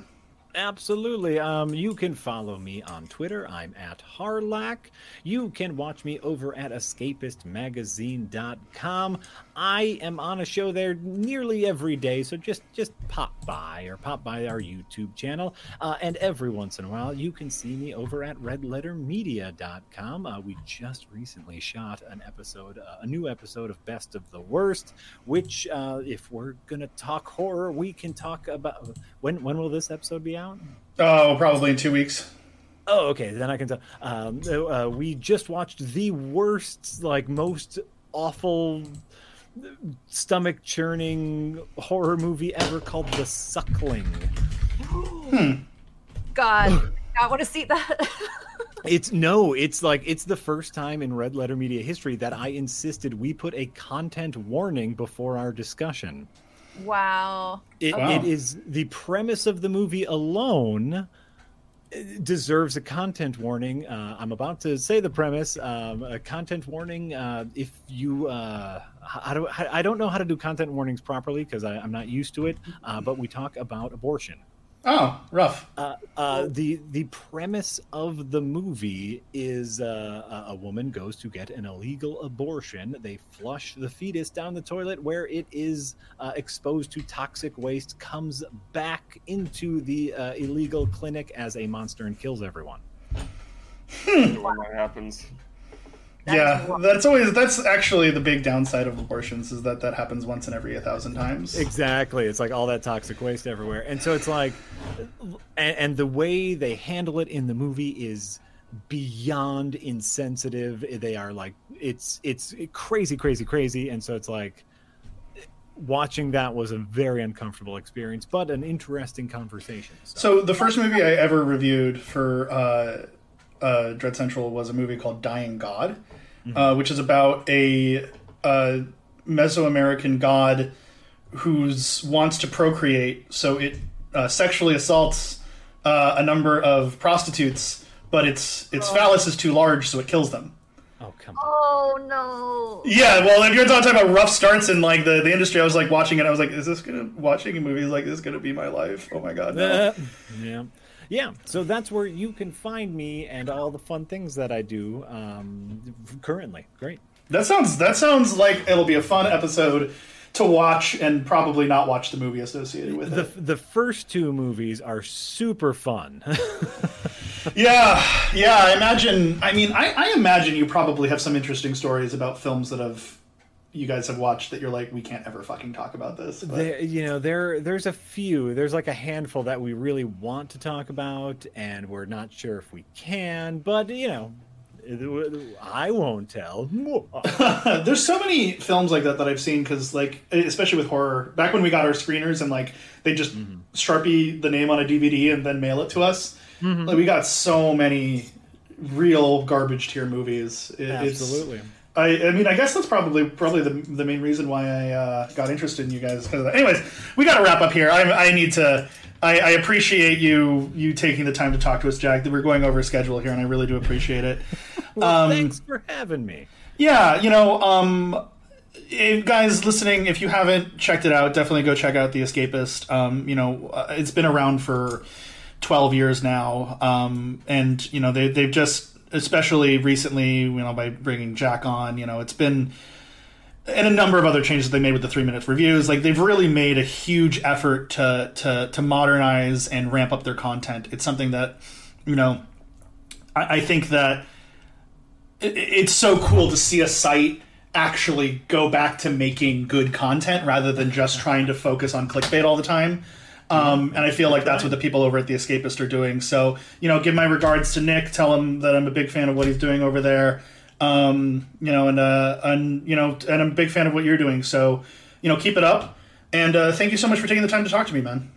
Absolutely. You can follow me on Twitter. I'm at Harlack. You can watch me over at escapistmagazine.com. I am on a show there nearly every day, so just pop by our YouTube channel. And every once in a while, you can see me over at redlettermedia.com. We just recently shot a new episode of Best of the Worst, which if we're going to talk horror, we can talk about... When will this episode be out? Oh, probably in 2 weeks. Oh, okay. Then I can tell. We just watched the worst, most awful, stomach-churning horror movie ever called The Suckling. God, I want to see that. It's the first time in Red Letter Media history that I insisted we put a content warning before our discussion. Wow. It is the premise of the movie alone deserves a content warning. I'm about to say the premise. A content warning. If you, I don't know how to do content warnings properly because I'm not used to it. But we talk about abortion. Oh, rough. The premise of the movie is a woman goes to get an illegal abortion. They flush the fetus down the toilet where it is exposed to toxic waste, comes back into the illegal clinic as a monster and kills everyone. When that happens. That's actually the big downside of abortions is that happens once in every 1,000 times. Exactly. It's all that toxic waste everywhere. And so it's and the way they handle it in the movie is beyond insensitive. They are it's crazy, crazy, crazy. And so it's watching that was a very uncomfortable experience, but an interesting conversation. So the first movie I ever reviewed for, Dread Central was a movie called Dying God, which is about a Mesoamerican god who wants to procreate, so it sexually assaults a number of prostitutes, but its phallus is too large, so it kills them. Oh, come on. Oh, no. Yeah, well, if you're talking about rough starts in the industry, I was watching it, I was watching a movie is this is going to be my life? Oh, my God, no. Yeah. Yeah, so that's where you can find me and all the fun things that I do currently. Great. That sounds like it'll be a fun episode to watch and probably not watch the movie associated with it. The first two movies are super fun. Yeah. I imagine you probably have some interesting stories about films that you guys have watched that you're we can't ever fucking talk about this. There's a few. There's a handful that we really want to talk about, and we're not sure if we can. But, I won't tell. There's so many films like that that I've seen because, especially with horror, back when we got our screeners and, they just Sharpie the name on a DVD and then mail it to us. Mm-hmm. We got so many real garbage tier movies. Absolutely. I guess that's probably the main reason why I got interested in you guys. Because of that. Anyways, we got to wrap up here. I appreciate you taking the time to talk to us, Jack. We're going over schedule here, and I really do appreciate it. Well, thanks for having me. Yeah, you know, if guys listening, if you haven't checked it out, definitely go check out The Escapist. You know, it's been around for 12 years now, and, you know, they've just, especially recently, you know, by bringing Jack on, you know, it's been... and a number of other changes they made with the 3-minute reviews. Like, they've really made a huge effort to modernize and ramp up their content. It's something that, you know, I think that it's so cool to see a site actually go back to making good content rather than just trying to focus on clickbait all the time. And I feel like that's what the people over at The Escapist are doing. So, you know, give my regards to Nick. Tell him that I'm a big fan of what he's doing over there. You know, and you know, and I'm a big fan of what you're doing. So, you know, keep it up. And thank you so much for taking the time to talk to me, man.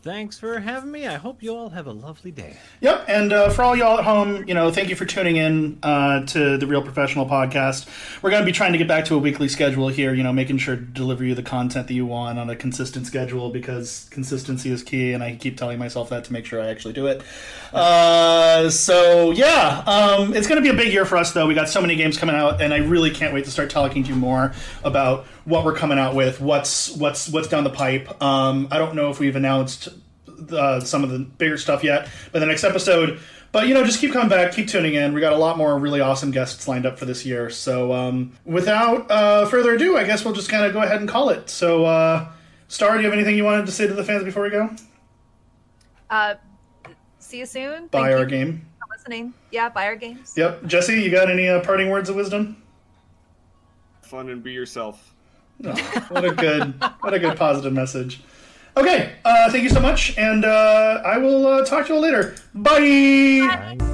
Thanks for having me. I hope you all have a lovely day. Yep. And for all y'all at home, you know, thank you for tuning in to the Real Professional Podcast. We're going to be trying to get back to a weekly schedule here, you know, making sure to deliver you the content that you want on a consistent schedule, because consistency is key. And I keep telling myself that to make sure I actually do it. So, yeah, it's going to be a big year for us, though. We got so many games coming out, and I really can't wait to start talking to you more about what we're coming out with, what's down the pipe. I don't know if we've announced some of the bigger stuff yet, but the next episode. But, you know, just keep coming back, keep tuning in. We got a lot more really awesome guests lined up for this year. So without further ado, I guess we'll just kind of go ahead and call it. So, Star, do you have anything you wanted to say to the fans before we go? See you soon. Buy our game. I'm listening. Yeah, buy our games. Yep. Jesse, you got any parting words of wisdom? Fun and be yourself. Oh, what a good positive message. Okay, thank you so much, and I will talk to you all later. Bye! Bye.